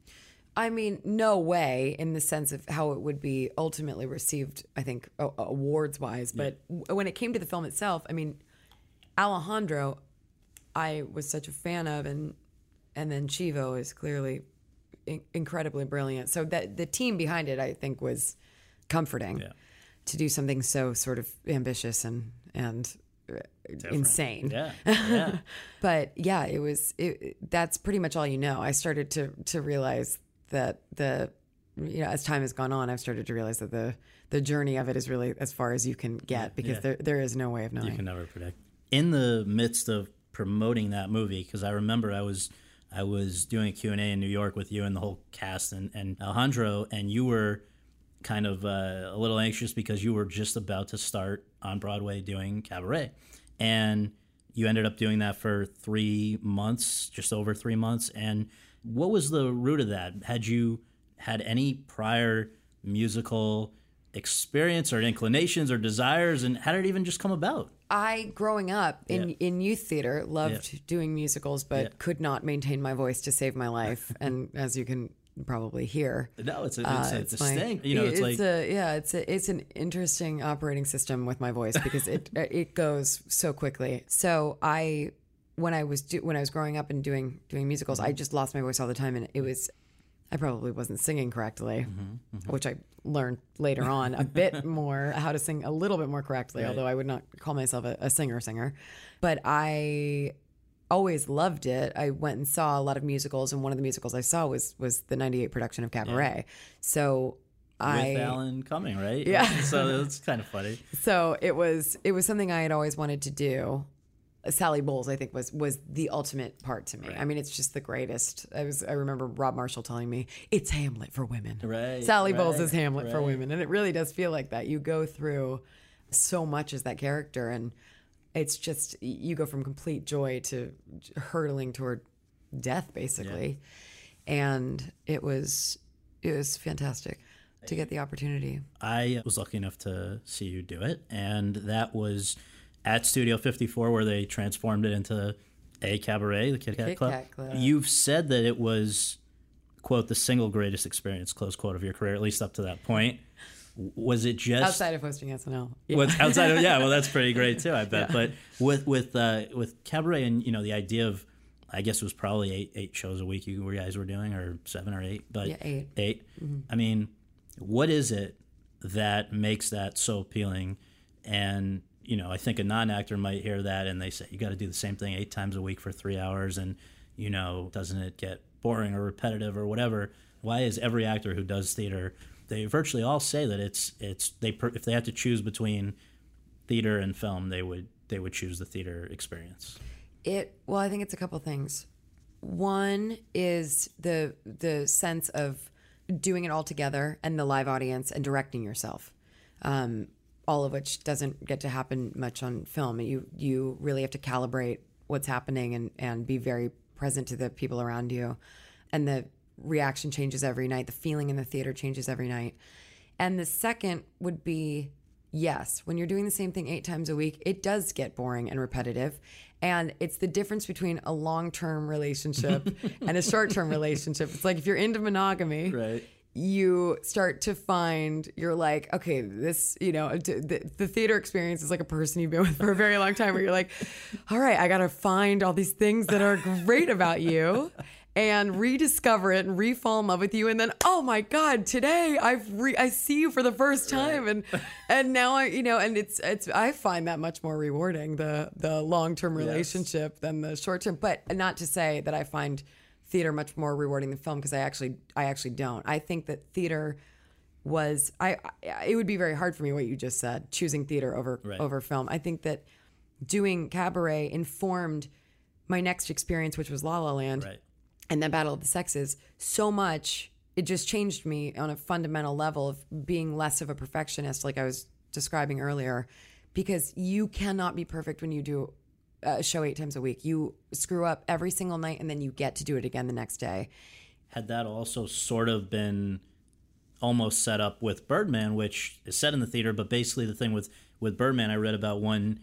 I mean, no way in the sense of how it would be ultimately received, I think, awards-wise. But yeah. when it came to the film itself, I mean, Alejandro, I was such a fan of, and and then Chivo is clearly in- incredibly brilliant. So that the team behind it, I think, was comforting yeah. to do something so sort of ambitious and and... Different. Insane. Yeah. yeah. But yeah, it was, it, that's pretty much all you know. I started to, to realize that the, you know, as time has gone on, I've started to realize that the, the journey of it is really as far as you can get, because yeah. there there is no way of knowing. You can never predict. In the midst of promoting that movie, because I remember I was, I was doing a Q and A in New York with you and the whole cast and, and Alejandro, and you were kind of uh, a little anxious because you were just about to start on Broadway doing Cabaret. And you ended up doing that for three months, just over three months. And what was the root of that? Had you had any prior musical experience or inclinations or desires, and how did it even just come about? I, growing up in, yeah. in youth theater, loved yeah. doing musicals, but yeah. could not maintain my voice to save my life. And as you can probably hear, no, it's a, it's uh, a distinct, you know, it's, it's like a, yeah, it's a, it's an interesting operating system with my voice because it it goes so quickly. So I, when I was do, when I was growing up and doing doing musicals, I just lost my voice all the time, and it was. I probably wasn't singing correctly, mm-hmm, mm-hmm. which I learned later on a bit more, how to sing a little bit more correctly, right. although I would not call myself a, a singer singer. But I always loved it. I went and saw a lot of musicals, and one of the musicals I saw was was the ninety-eight production of Cabaret. Yeah. So with I... With Alan Cumming, right? Yeah. So it's kind of funny. So it was it was something I had always wanted to do. Sally Bowles, I think, was was the ultimate part to me. Right. I mean, it's just the greatest. I was I remember Rob Marshall telling me, it's Hamlet for women. Right, Sally right, Bowles is Hamlet right. for women. And it really does feel like that. You go through so much as that character, and it's just, you go from complete joy to hurtling toward death, basically. Yeah. And it was it was fantastic to get the opportunity. I was lucky enough to see you do it, and that was... at Studio fifty-four, where they transformed it into a Cabaret, the Kit Kat Club. Club. You've said that it was, quote, the single greatest experience, close quote, of your career, at least up to that point. Was it just... outside of hosting S N L. Yeah. Was, outside of, yeah, well, that's pretty great, too, I bet. Yeah. But with with uh, with Cabaret and, you know, the idea of, I guess it was probably eight eight shows a week you guys were doing, or seven or eight. But yeah, eight. Eight. Mm-hmm. I mean, what is it that makes that so appealing? And... you know, I think a non-actor might hear that and they say, you got to do the same thing eight times a week for three hours. And, you know, doesn't it get boring or repetitive or whatever? Why is every actor who does theater, they virtually all say that it's, it's they per, if they had to choose between theater and film, they would they would choose the theater experience. It well, I think it's a couple things. One is the the sense of doing it all together and the live audience and directing yourself. Um all of which doesn't get to happen much on film. You you really have to calibrate what's happening and, and be very present to the people around you. And the reaction changes every night. The feeling in the theater changes every night. And the second would be, yes, when you're doing the same thing eight times a week, it does get boring and repetitive. And it's the difference between a long-term relationship and a short-term relationship. It's like if you're into monogamy... right. you start to find, you're like, okay, this, you know, the, the theater experience is like a person you've been with for a very long time where you're like, all right, I got to find all these things that are great about you and rediscover it and re-fall in love with you. And then, oh my God, today I've re- I see you for the first time. And, and now I, you know, and it's, it's, I find that much more rewarding, the, the long-term relationship yes. than the short-term, but not to say that I find theater much more rewarding than film, because I actually I actually don't. I think that theater was I, I it would be very hard for me what you just said, choosing theater over right. over film. I think that doing Cabaret informed my next experience, which was La La Land right. and the Battle of the Sexes so much. It just changed me on a fundamental level of being less of a perfectionist, like I was describing earlier, because you cannot be perfect when you do a show eight times a week. You screw up every single night, and then you get to do it again the next day. Had that also sort of been almost set up with Birdman, which is set in the theater, but basically the thing with, with Birdman, I read about one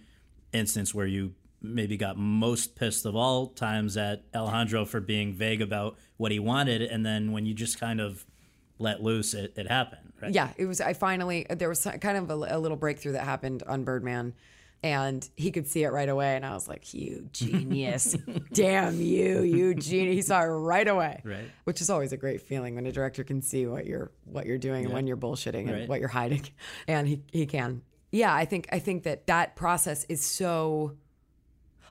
instance where you maybe got most pissed of all times at Alejandro for being vague about what he wanted, and then when you just kind of let loose, it, it happened, right? Yeah, it was, I finally, there was kind of a, a little breakthrough that happened on Birdman. And he could see it right away. And I was like, you genius. Damn you, you genius. He saw it right away. Right. Which is always a great feeling when a director can see what you're what you're doing yeah. and when you're bullshitting right. and what you're hiding. And he, he can. Yeah, I think I think that that process is so...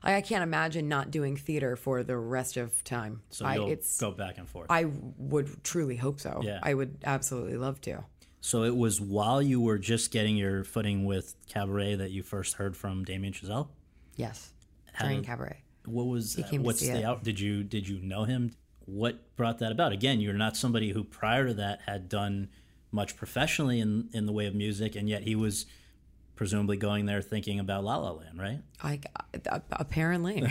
I, I can't imagine not doing theater for the rest of time. So I, you'll it's, go back and forth. I would truly hope so. Yeah. I would absolutely love to. So it was while you were just getting your footing with Cabaret that you first heard from Damien Chazelle? Yes, How during did, Cabaret. What was he that? Came What's to see the it. Out? Did you did you know him? What brought that about? Again, you're not somebody who prior to that had done much professionally in, in the way of music, and yet he was presumably going there thinking about La La Land, right? I, apparently.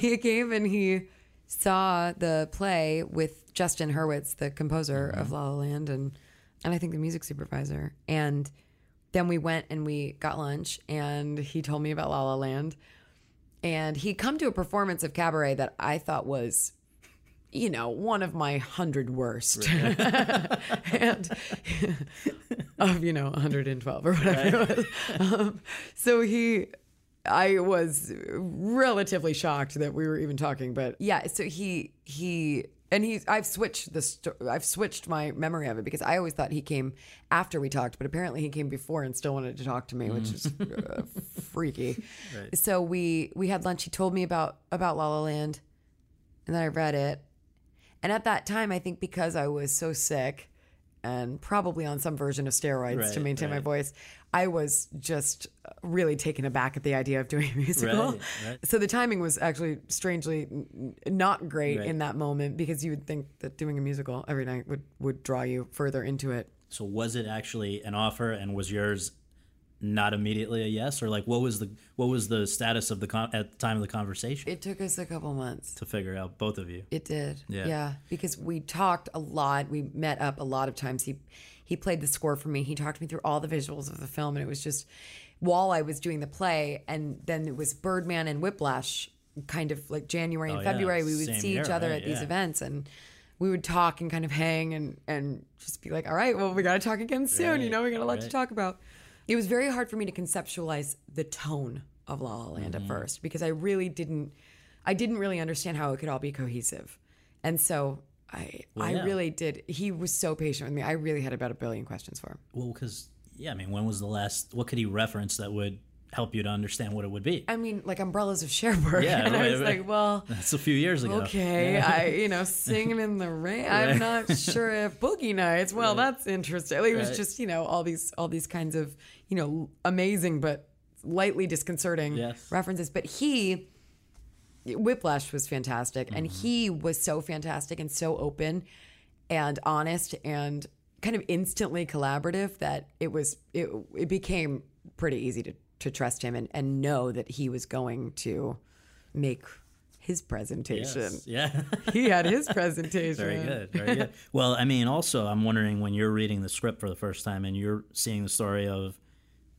He came and he saw the play with Justin Hurwitz, the composer mm-hmm. of La La Land, and, and I think the music supervisor. And then we went and we got lunch, and he told me about La La Land. And he'd come to a performance of Cabaret that I thought was, you know, one of my hundred worst. Right. And of, you know, one hundred twelve or whatever right. it was. Um, so he, I was relatively shocked that we were even talking, but yeah, so he, he, and he, I've switched the, sto- I've switched my memory of it because I always thought he came after we talked, but apparently he came before and still wanted to talk to me, mm. which is uh, freaky. Right. So we, we had lunch. He told me about, about La La Land, and then I read it. And at that time, I think because I was so sick and probably on some version of steroids right, to maintain right. my voice, I was just really taken aback at the idea of doing a musical. Right, right. So the timing was actually strangely not great right. in that moment, because you would think that doing a musical every night would, would draw you further into it. So was it actually an offer, and was yours not immediately a yes, or like what was the what was the status of the con- at the time of the conversation? It took us a couple months to figure out, both of you. It did, yeah, yeah, because we talked a lot, we met up a lot of times. He he played the score for me. He talked me through all the visuals of the film, and it was just while I was doing the play, and then it was Birdman and Whiplash, kind of like January and oh, February. Yeah. We would Same see year, each other right? at yeah. these events, and we would talk and kind of hang and and just be like, all right, well, we got to talk again soon. Right. You know, we got a lot right. to talk about. It was very hard for me to conceptualize the tone of La La Land mm-hmm. at first, because I really didn't, I didn't really understand how it could all be cohesive. And so I well, I yeah. really did. He was so patient with me. I really had about a billion questions for him. Well, because, yeah, I mean, when was the last, what could he reference that would help you to understand what it would be? I mean, like Umbrellas of Cherbourg. Yeah, and right, I was right. like, well. That's a few years ago. Okay, yeah. I, you know, Singing in the Rain. Right. I'm not sure if Boogie Nights, well, right. that's interesting. It right. was just, you know, all these all these kinds of, you know, amazing but lightly disconcerting yes. references. But he, Whiplash was fantastic. Mm-hmm. And he was so fantastic and so open and honest and kind of instantly collaborative that it was, it, it became pretty easy to to trust him and, and know that he was going to make his presentation. Yes, yeah. He had his presentation. Very good, very good. Well, I mean, also, I'm wondering when you're reading the script for the first time and you're seeing the story of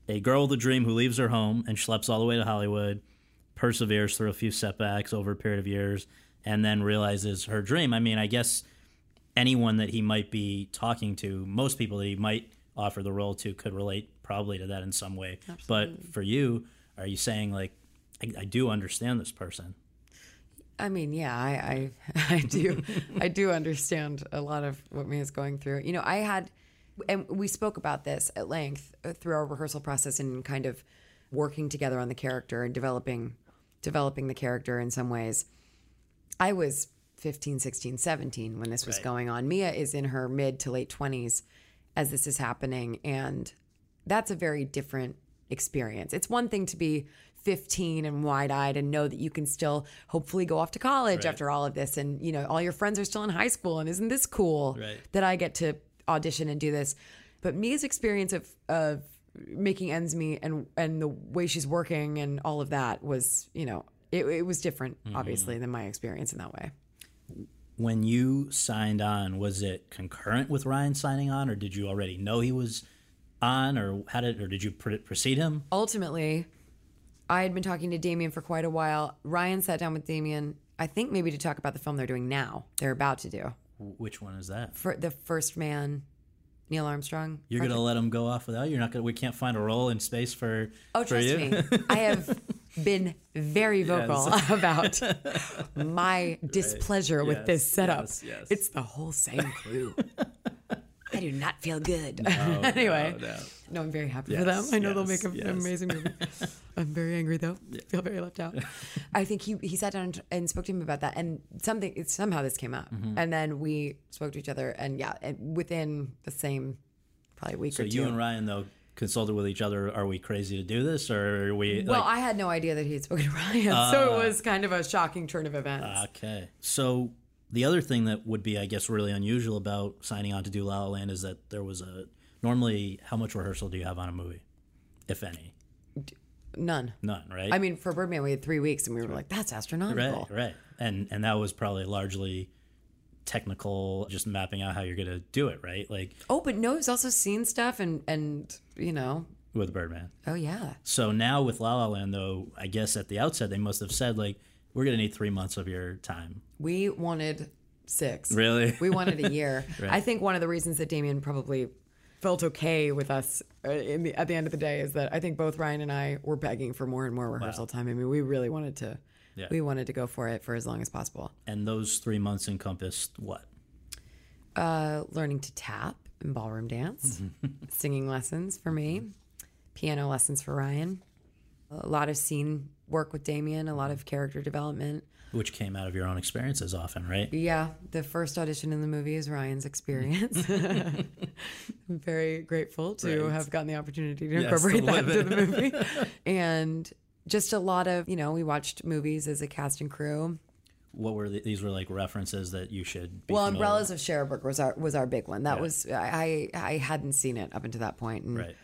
a girl with a dream who leaves her home and schleps all the way to Hollywood, perseveres through a few setbacks over a period of years, and then realizes her dream. I mean, I guess anyone that he might be talking to, most people that he might offer the role to could relate probably to that in some way. Absolutely. But for you, are you saying like, I, I do understand this person? I mean, yeah, I I, I do. I do understand a lot of what Mia's going through. You know, I had, and we spoke about this at length through our rehearsal process and kind of working together on the character and developing, developing the character in some ways. I was fifteen, sixteen, seventeen when this was right. going on. Mia is in her mid to late twenties as this is happening, and that's a very different experience. It's one thing to be fifteen and wide-eyed and know that you can still hopefully go off to college right. after all of this, and you know all your friends are still in high school, and isn't this cool right. that I get to audition and do this? But Mia's experience of of making ends meet and and the way she's working and all of that was, you know, it, it was different mm-hmm. obviously than my experience in that way. When you signed on, was it concurrent with Ryan signing on, or did you already know he was on, or how did, or did you pre- precede him? Ultimately, I had been talking to Damien for quite a while. Ryan sat down with Damien, I think maybe to talk about the film they're doing now, they're about to do. Which one is that? For the First Man, Neil Armstrong. You're going to let him go off without you? You're not going. We can't find a role in space for oh, for trust you? me. I have been very vocal yes. about my displeasure right. yes, with this setup. Yes, yes. It's the whole same crew. I do not feel good. No, anyway, no, no. no, I'm very happy yes, for them. I know yes, they'll make a, yes. an amazing movie. I'm very angry though. Yeah. I feel very left out. I think he he sat down and, and spoke to him about that, and something it, somehow this came up, mm-hmm. and then we spoke to each other, and yeah, and within the same probably week so or two. So you and Ryan though consulted with each other, are we crazy to do this, or are we like... Well, I had no idea that he had spoken to Ryan, uh, so it was kind of a shocking turn of events. Okay. So The other thing that would be, I guess, really unusual about signing on to do La La Land is that there was a... Normally, how much rehearsal do you have on a movie, if any? None. None, right? I mean, for Birdman, we had three weeks, and we were right. like, that's astronomical. Right, right. And, and that was probably largely technical, just mapping out how you're going to do it, right? Like, oh, but no, he's also seen stuff and, and you know... With Birdman. Oh, yeah. So now with La La Land, though, I guess at the outset, they must have said, like, we're going to need three months of your time. We wanted six. Really? We wanted a year. Right. I think one of the reasons that Damien probably felt okay with us in the, at the end of the day is that I think both Ryan and I were begging for more and more rehearsal wow. time. I mean, we really wanted to yeah. we wanted to go for it for as long as possible. And those three months encompassed what? Uh, learning to tap and ballroom dance, mm-hmm. singing lessons for me, mm-hmm. piano lessons for Ryan, a lot of scene work with Damien, a lot of character development. Which came out of your own experiences often, right? Yeah. The first audition in the movie is Ryan's experience. I'm very grateful to right. have gotten the opportunity to yes, incorporate to that into the movie. And just a lot of, you know, we watched movies as a cast and crew. What were the, these were like references that you should be Well, familiar Umbrellas with. Of Cherbourg was our was our big one. That yeah. was I I hadn't seen it up until that point and right.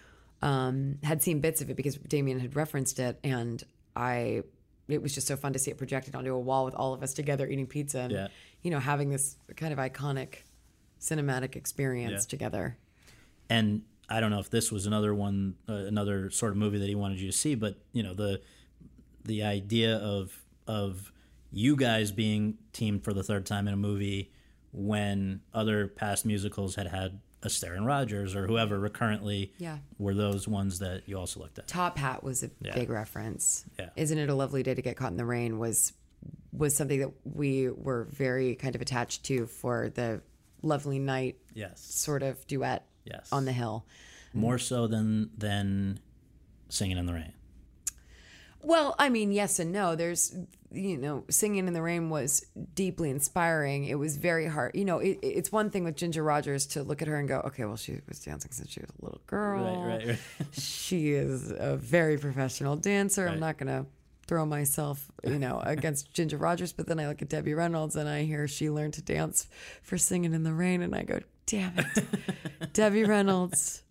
um, had seen bits of it because Damien had referenced it and I it was just so fun to see it projected onto a wall with all of us together eating pizza and, yeah. you know, having this kind of iconic cinematic experience yeah. together. And I don't know if this was another one, uh, another sort of movie that he wanted you to see, but, you know, the the idea of of you guys being teamed for the third time in a movie when other past musicals had had Astaire and Rogers or whoever recurrently yeah. were those ones that you also looked at. Top Hat was a yeah. big reference. Yeah. Isn't It a Lovely Day to Get Caught in the Rain was was something that we were very kind of attached to for the Lovely Night yes. sort of duet yes. on the hill. More so than than Singing in the Rain. Well, I mean, yes and no. There's, you know, Singing in the Rain was deeply inspiring. It was very hard. You know, it, it's one thing with Ginger Rogers to look at her and go, okay, well, she was dancing since she was a little girl. Right, right, right. She is a very professional dancer. Right. I'm not going to throw myself, you know, against Ginger Rogers. But then I look at Debbie Reynolds and I hear she learned to dance for Singing in the Rain. And I go, damn it, Debbie Reynolds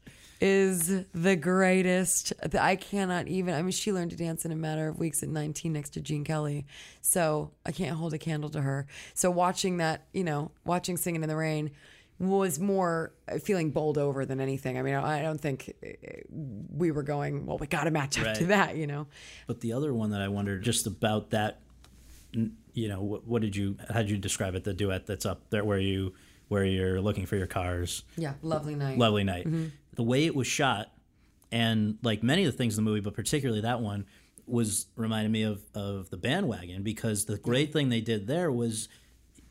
is the greatest. I cannot even, I mean, she learned to dance in a matter of weeks at nineteen next to Gene Kelly. So I can't hold a candle to her. So watching that, you know, watching Singing in the Rain was more feeling bowled over than anything. I mean, I don't think we were going, well, we got to match up right. to that, you know. But the other one that I wondered just about that, you know, what, what did you, how did you describe it? The duet that's up there where you, where you're looking for your cars. Yeah, Lovely Night. Lovely Night. Mm-hmm. The way it was shot, and like many of the things in the movie, but particularly that one, was reminded me of, of The Bandwagon, because the great thing they did there was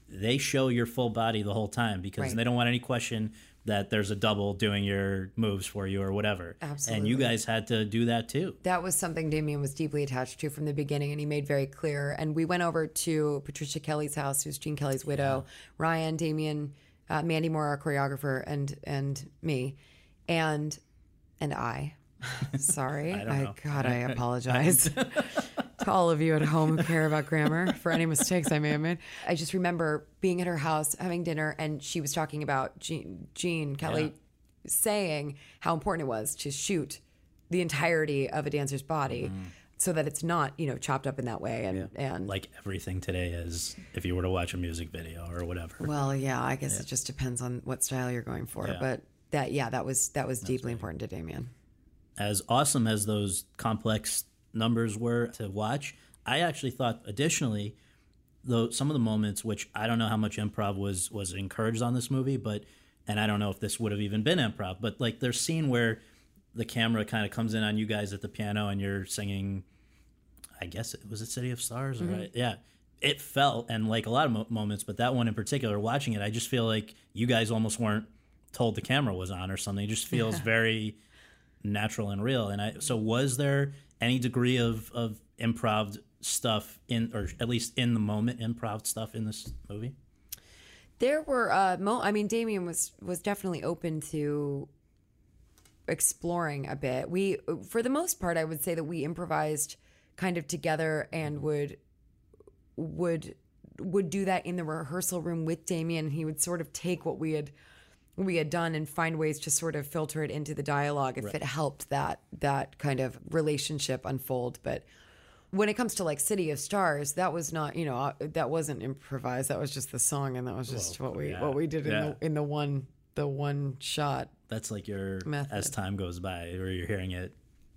they show your full body the whole time because right. they don't want any question that there's a double doing your moves for you or whatever. Absolutely. And you guys had to do that too. That was something Damien was deeply attached to from the beginning, and he made very clear. And we went over to Patricia Kelly's house, who's Gene Kelly's widow, yeah. Ryan, Damien, uh, Mandy Moore, our choreographer, and and me. And and I, sorry, I, I God, I apologize to all of you at home who care about grammar for any mistakes I may have made. I just remember being at her house, having dinner, and she was talking about Gene, Gene Kelly yeah. saying how important it was to shoot the entirety of a dancer's body mm. so that it's not, you know, chopped up in that way. And, yeah. and like everything today is if you were to watch a music video or whatever. Well, yeah, I guess yeah. it just depends on what style you're going for, yeah. but. That yeah, that was that was That's deeply right. important to Damien. As awesome as those complex numbers were to watch, I actually thought additionally, though some of the moments, which I don't know how much improv was was encouraged on this movie, but and I don't know if this would have even been improv, but like there's a scene where the camera kind of comes in on you guys at the piano and you're singing, I guess it was it City of Stars, mm-hmm. right? Yeah. It felt and like a lot of mo- moments, but that one in particular, watching it, I just feel like you guys almost weren't told the camera was on or something. It just feels yeah. very natural and real. And I so was there any degree of of improv stuff in, or at least in the moment improv stuff in this movie? There were uh mo- I mean Damien was was definitely open to exploring a bit. We for the most part I would say that we improvised kind of together and would would would do that in the rehearsal room with Damien, and he would sort of take what we had we had done and find ways to sort of filter it into the dialogue if right. it helped that that kind of relationship unfold. But when it comes to like City of Stars, that was not, you know, that wasn't improvised. That was just the song, and that was just well, what we yeah. what we did yeah. in the in the one the one shot. That's like your method. As time goes by, or you're hearing it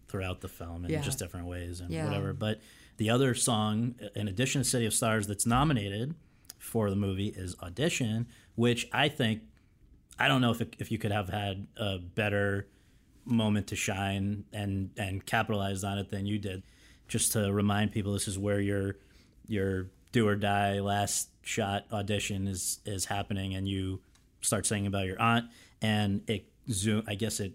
throughout the film in yeah. just different ways and yeah. whatever. But the other song, in addition to City of Stars, that's nominated for the movie is Audition, which I think, I don't know if it, if you could have had a better moment to shine and and capitalize on it than you did. Just to remind people, this is where your your do or die last shot audition is is happening, and you start singing about your aunt, and it zoom. I guess it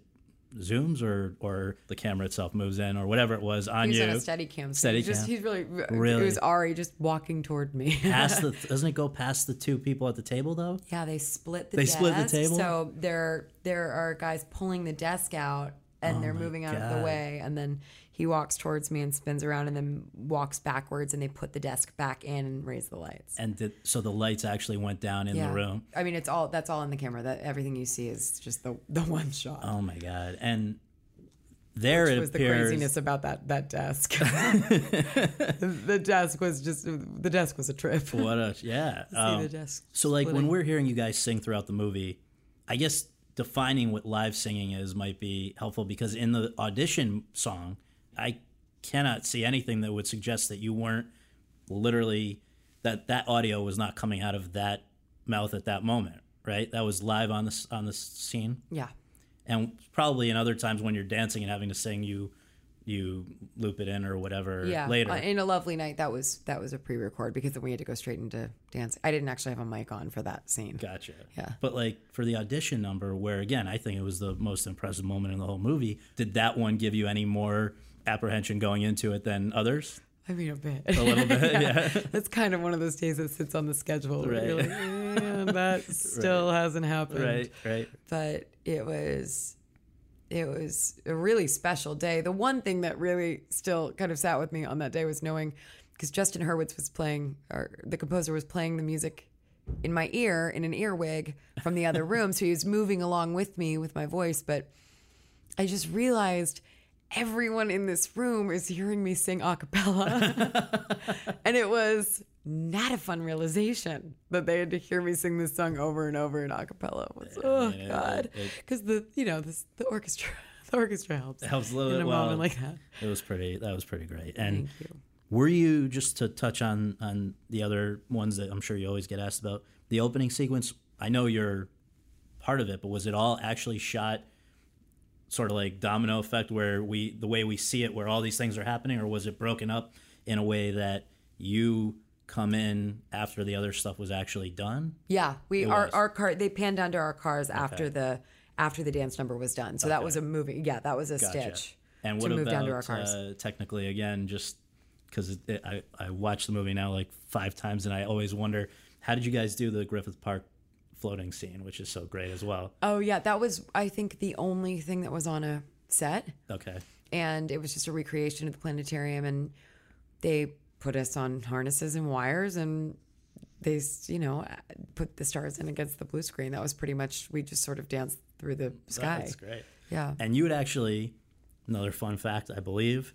zooms or or the camera itself moves in or whatever it was on you. He was you. on a steady cam. So steady cam. He's really, really. It was Ari just walking toward me. Past the, doesn't it go past the two people at the table though? Yeah, they split the. They desk, split the table. So there there are guys pulling the desk out, and oh they're moving out God. of the way, and then he walks towards me and spins around, and then walks backwards, and they put the desk back in and raise the lights. And the, so the lights actually went down in yeah. the room. I mean, it's all that's all in the camera. That everything you see is just the the one shot. Oh my God! And there Which it was appears... the craziness about that that desk. the, the desk was just the desk was a trip. What a yeah. see um, the desk so like splitting. When we're hearing you guys sing throughout the movie, I guess defining what live singing is might be helpful, because in the audition song, I cannot see anything that would suggest that you weren't literally, that that audio was not coming out of that mouth at that moment, right? That was live on the, on the scene? Yeah. And probably in other times when you're dancing and having to sing, you you loop it in or whatever yeah. later. In A Lovely Night, that was that was a pre-record, because then we had to go straight into dance. I didn't actually have a mic on for that scene. Gotcha. Yeah. But like for the audition number, where again, I think it was the most impressive moment in the whole movie, did that one give you any more apprehension going into it than others? I mean, a bit. A little bit, yeah. yeah. That's kind of one of those days that sits on the schedule. Right. You're like, man, that still right. hasn't happened. Right, right. But it was... It was a really special day. The one thing that really still kind of sat with me on that day was knowing, because Justin Hurwitz was playing, or the composer was playing the music in my ear, in an earwig from the other room. So he was moving along with me with my voice. But I just realized everyone in this room is hearing me sing a cappella. And it was not a fun realization that they had to hear me sing this song over and over in a cappella. Oh yeah, God. Because the you know, this the orchestra the orchestra helps. It helps a little in bit a well, moment like that. It was pretty that was pretty great. And thank you. Were you, just to touch on on the other ones that I'm sure you always get asked about, the opening sequence, I know you're part of it, but was it all actually shot sort of like domino effect, where we the way we see it, where all these things are happening, or was it broken up in a way that you come in after the other stuff was actually done? Yeah, we our, our car they panned down to our cars okay. after the after the dance number was done. So okay. that was a movie. Yeah, that was a gotcha. stitch. And what to move about down to our cars. Uh, technically, again, just because I I watched the movie now like five times, and I always wonder, how did you guys do the Griffith Park floating scene, which is so great as well? Oh yeah, that was I think the only thing that was on a set. Okay. And it was just a recreation of the planetarium, and they put us on harnesses and wires, and they, you know, put the stars in against the blue screen. That was pretty much, we just sort of danced through the sky. That's great. Yeah. And you had actually, another fun fact, I believe,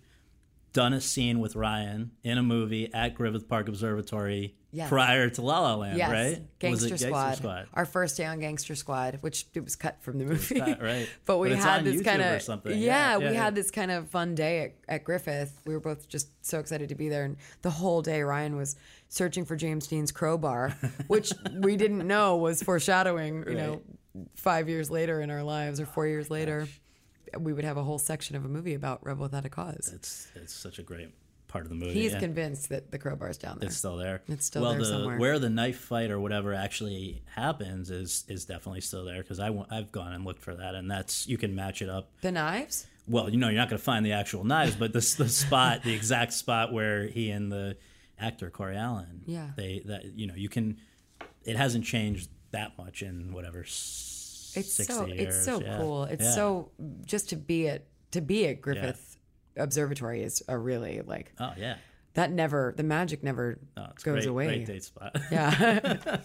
done a scene with Ryan in a movie at Griffith Park Observatory yes. prior to La La Land, yes. right? Gangster, was it Squad. Gangster Squad. Our first day on Gangster Squad, which it was cut from the movie. Cut, right. But we but had this kind of yeah, yeah, we yeah. had this kind of fun day at, at Griffith. We were both just so excited to be there, and the whole day Ryan was searching for James Dean's crowbar, which we didn't know was foreshadowing. Right. You know, five years later in our lives, or four oh years later. Gosh. We would have a whole section of a movie about Rebel Without a Cause. It's it's such a great part of the movie. He's yeah. convinced that the crowbar's down there. It's still there. It's still well, there the, somewhere. Where the knife fight or whatever actually happens is is definitely still there, because I w- I've gone and looked for that, and that's you can match it up. The knives? Well, you know, you're not going to find the actual knives, but the the spot, the exact spot where he and the actor Corey Allen, yeah, they that you know you can. It hasn't changed that much in whatever. It's so years. it's so yeah. cool. It's yeah. so just to be at to be at Griffith yeah. Observatory is a really like oh yeah that never, the magic never oh, it's goes great, away. Great date spot. Yeah.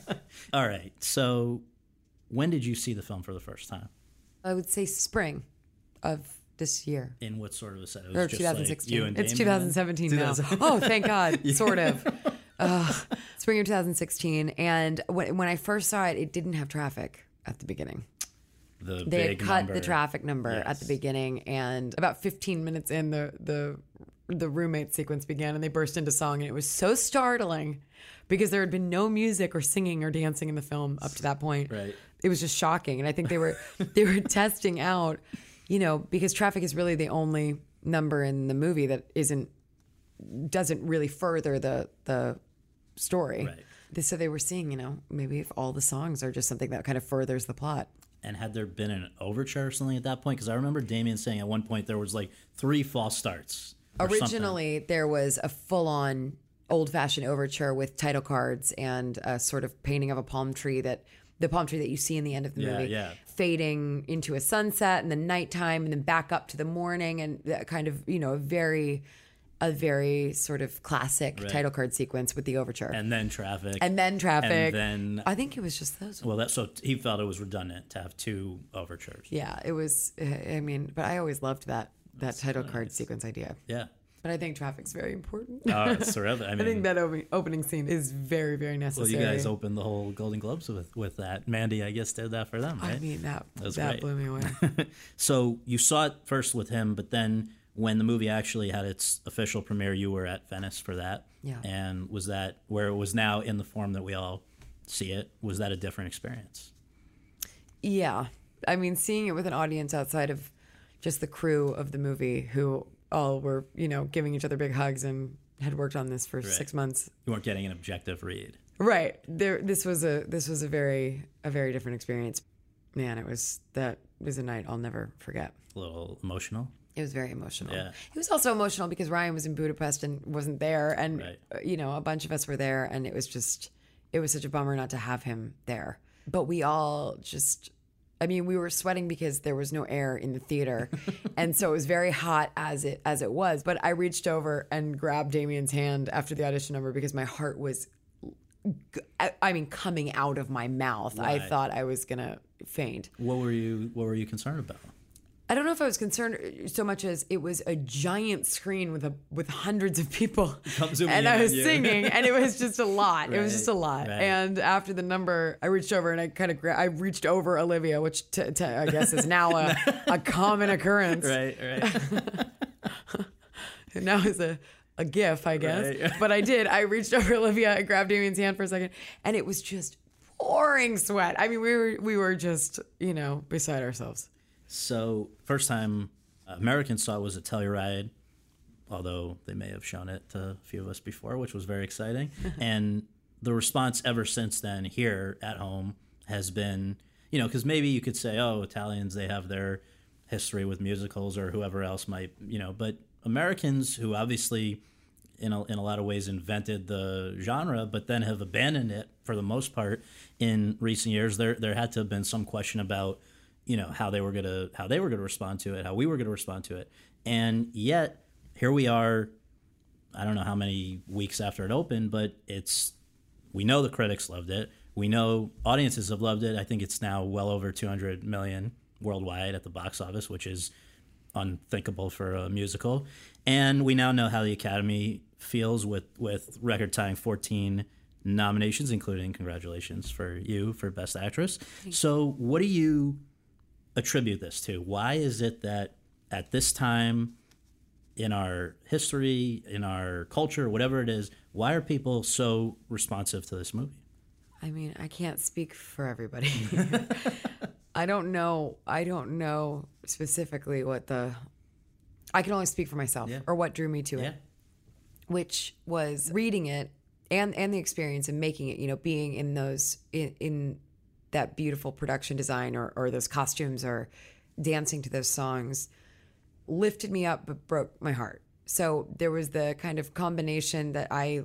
All right. So when did you see the film for the first time? I would say spring of this year. In what sort of a set? It was or just twenty sixteen. Like you and Damon. It's twenty seventeen now. Oh, thank God. Yeah. Sort of. Uh, spring of twenty sixteen. And when, when I first saw it, it didn't have traffic at the beginning. The they had cut number. the traffic number yes. at the beginning, and about fifteen minutes in, the the the roommate sequence began, and they burst into song, and it was so startling because there had been no music or singing or dancing in the film up to that point. Right. It was just shocking, and I think they were they were testing out, you know, because traffic is really the only number in the movie that isn't doesn't really further the the story. Right. So they were seeing, you know, maybe if all the songs are just something that kind of furthers the plot. And had there been an overture or something at that point? Because I remember Damien saying at one point there was like three false starts. Originally, something. There was a full-on old-fashioned overture with title cards and a sort of painting of a palm tree that the palm tree that you see in the end of the yeah, movie yeah. fading into a sunset and then nighttime and then back up to the morning and that kind of, you know, a very... a very sort of classic right. title card sequence with the overture. And then traffic. And then traffic. And then... I think it was just those ones. Well, that, so he felt it was redundant to have two overtures. Yeah, it was... I mean, but I always loved that that That's title nice. card sequence idea. Yeah. But I think traffic's very important. Oh, it's terrific. I mean, I think that opening, opening scene is very, very necessary. Well, you guys opened the whole Golden Globes with, with that. Mandy, I guess, did that for them, right? I mean, that, that, that blew me away. So you saw it first with him, but then... when the movie actually had its official premiere, you were at Venice for that. Yeah. And was that where it was now in the form that we all see it? Was that a different experience? Yeah. I mean, seeing it with an audience outside of just the crew of the movie who all were, you know, giving each other big hugs and had worked on this for right. six months. You weren't getting an objective read. Right. There, this was a this was a very a very different experience. Man, it was that was a night I'll never forget. A little emotional. It was very emotional. Yeah. It was also emotional because Ryan was in Budapest and wasn't there. And, right. you know, a bunch of us were there. And it was just, it was such a bummer not to have him there. But we all just, I mean, we were sweating because there was no air in the theater. And so it was very hot as it as it was. But I reached over and grabbed Damien's hand after the audition number because my heart was, I, I mean, coming out of my mouth. Right. I thought I was going to faint. What were you, what were you concerned about? I don't know if I was concerned so much as it was a giant screen with a with hundreds of people, and I was singing, and it was just a lot. Right. It was just a lot. Right. And after the number, I reached over and I kind of gra- I reached over Olivia, which t- t- I guess is now a, a common occurrence. Right, right. Now is a a gif, I guess. Right. But I did. I reached over Olivia, I grabbed Damien's hand for a second, and it was just pouring sweat. I mean, we were we were just you know beside ourselves. So first time Americans saw it was at Telluride, although they may have shown it to a few of us before, which was very exciting. And the response ever since then here at home has been, you know, because maybe you could say, oh, Italians, they have their history with musicals or whoever else might, you know. But Americans who obviously in a, in a lot of ways invented the genre, but then have abandoned it for the most part in recent years, there there had to have been some question about, you know, how they were going to how they were going to respond to it, how we were going to respond to it. And yet here we are. I don't know how many weeks after it opened, but it's we know the critics loved it. We know audiences have loved it. I think it's now well over two hundred million worldwide at the box office, which is unthinkable for a musical. And we now know how the Academy feels with with record tying fourteen nominations, including congratulations for you for Best Actress. Thanks. So what do you attribute this to? Why is it that at this time in our history, in our culture, whatever it is, why are people so responsive to this movie? I mean, I can't speak for everybody. I don't know. I don't know specifically what the, I can only speak for myself yeah. or what drew me to yeah. it, which was reading it and, and the experience and making it, you know, being in those, in, in that beautiful production design or, or those costumes or dancing to those songs lifted me up but broke my heart. So there was the kind of combination that I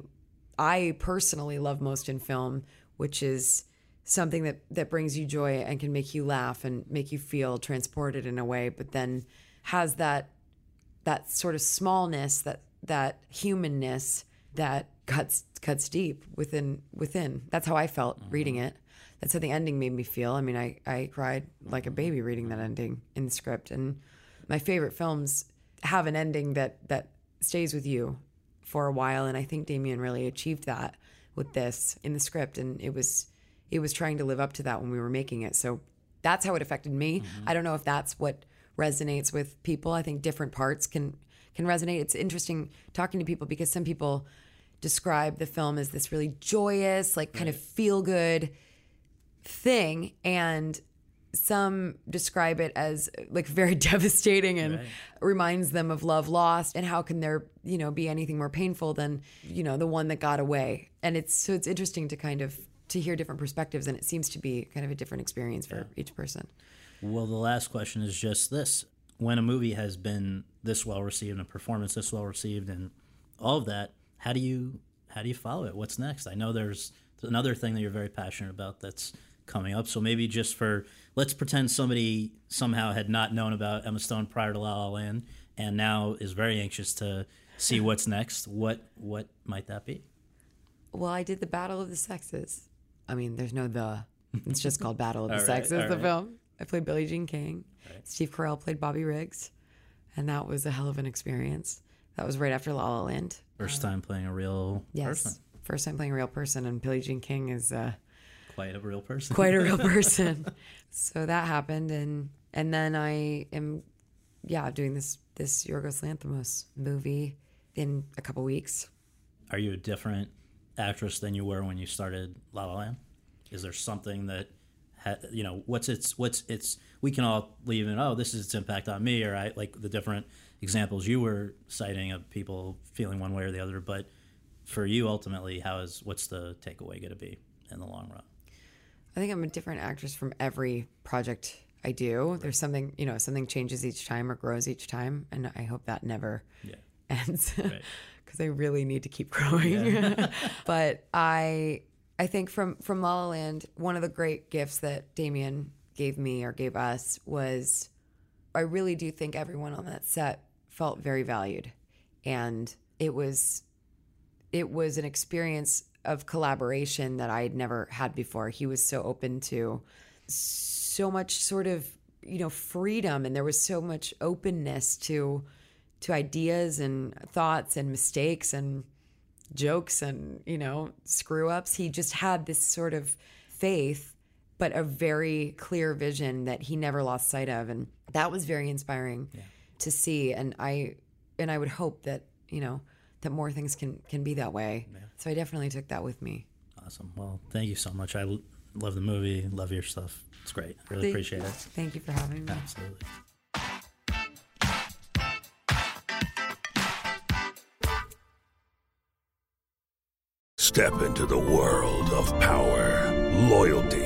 I personally love most in film, which is something that, that brings you joy and can make you laugh and make you feel transported in a way, but then has that that sort of smallness, that that humanness that cuts cuts deep within within. That's how I felt mm-hmm. reading it. That's how the ending made me feel. I mean, I, I cried like a baby reading that ending in the script. And my favorite films have an ending that, that stays with you for a while. And I think Damien really achieved that with this in the script. And it was it was trying to live up to that when we were making it. So that's how it affected me. Mm-hmm. I don't know if that's what resonates with people. I think different parts can can resonate. It's interesting talking to people because some people describe the film as this really joyous, like kind right. of feel-good thing, and some describe it as like very devastating and right. reminds them of love lost, and how can there, you know, be anything more painful than, you know, the one that got away. And it's so it's interesting to kind of to hear different perspectives, and it seems to be kind of a different experience for yeah. each person. Well, the last question is just this: when a movie has been this well received and a performance this well received and all of that, how do you how do you follow it? What's next? I know there's another thing that you're very passionate about that's coming up. So maybe just for, let's pretend somebody somehow had not known about Emma Stone prior to La La Land and now is very anxious to see what's next. What what might that be? Well, I did the Battle of the Sexes. I mean, there's no the. It's just called Battle of the right, Sexes, the right. film. I played Billie Jean King. Right. Steve Carell played Bobby Riggs. And that was a hell of an experience. That was right after La La Land. First time playing a real yes. person. First time playing a real person, and Billie Jean King is uh, quite a real person. Quite a real person. So that happened, and and then I am, yeah, doing this this Yorgos Lanthimos movie in a couple weeks. Are you a different actress than you were when you started La La Land? Is there something that, ha- you know, what's its what's its? We can all leave and oh, this is its impact on me, or I like the different examples you were citing of people feeling one way or the other, but. For you, ultimately, how is what's the takeaway going to be in the long run? I think I'm a different actress from every project I do. Right. There's something, you know, something changes each time or grows each time, and I hope that never yeah. ends because right. I really need to keep growing. Yeah. But I, I think from from La La Land, one of the great gifts that Damien gave me or gave us was, I really do think everyone on that set felt very valued, and it was. It was an experience of collaboration that I had never had before. He was so open to so much sort of, you know, freedom, and there was so much openness to to ideas and thoughts and mistakes and jokes and, you know, screw-ups. He just had this sort of faith, but a very clear vision that he never lost sight of, and that was very inspiring yeah. to see. And I and I would hope that, you know, that more things can, can be that way. Yeah. So I definitely took that with me. Awesome. Well, thank you so much. I l- love the movie. Love your stuff. It's great. I really thank appreciate you. It. Thank you for having me. Absolutely. Step into the world of power, loyalty,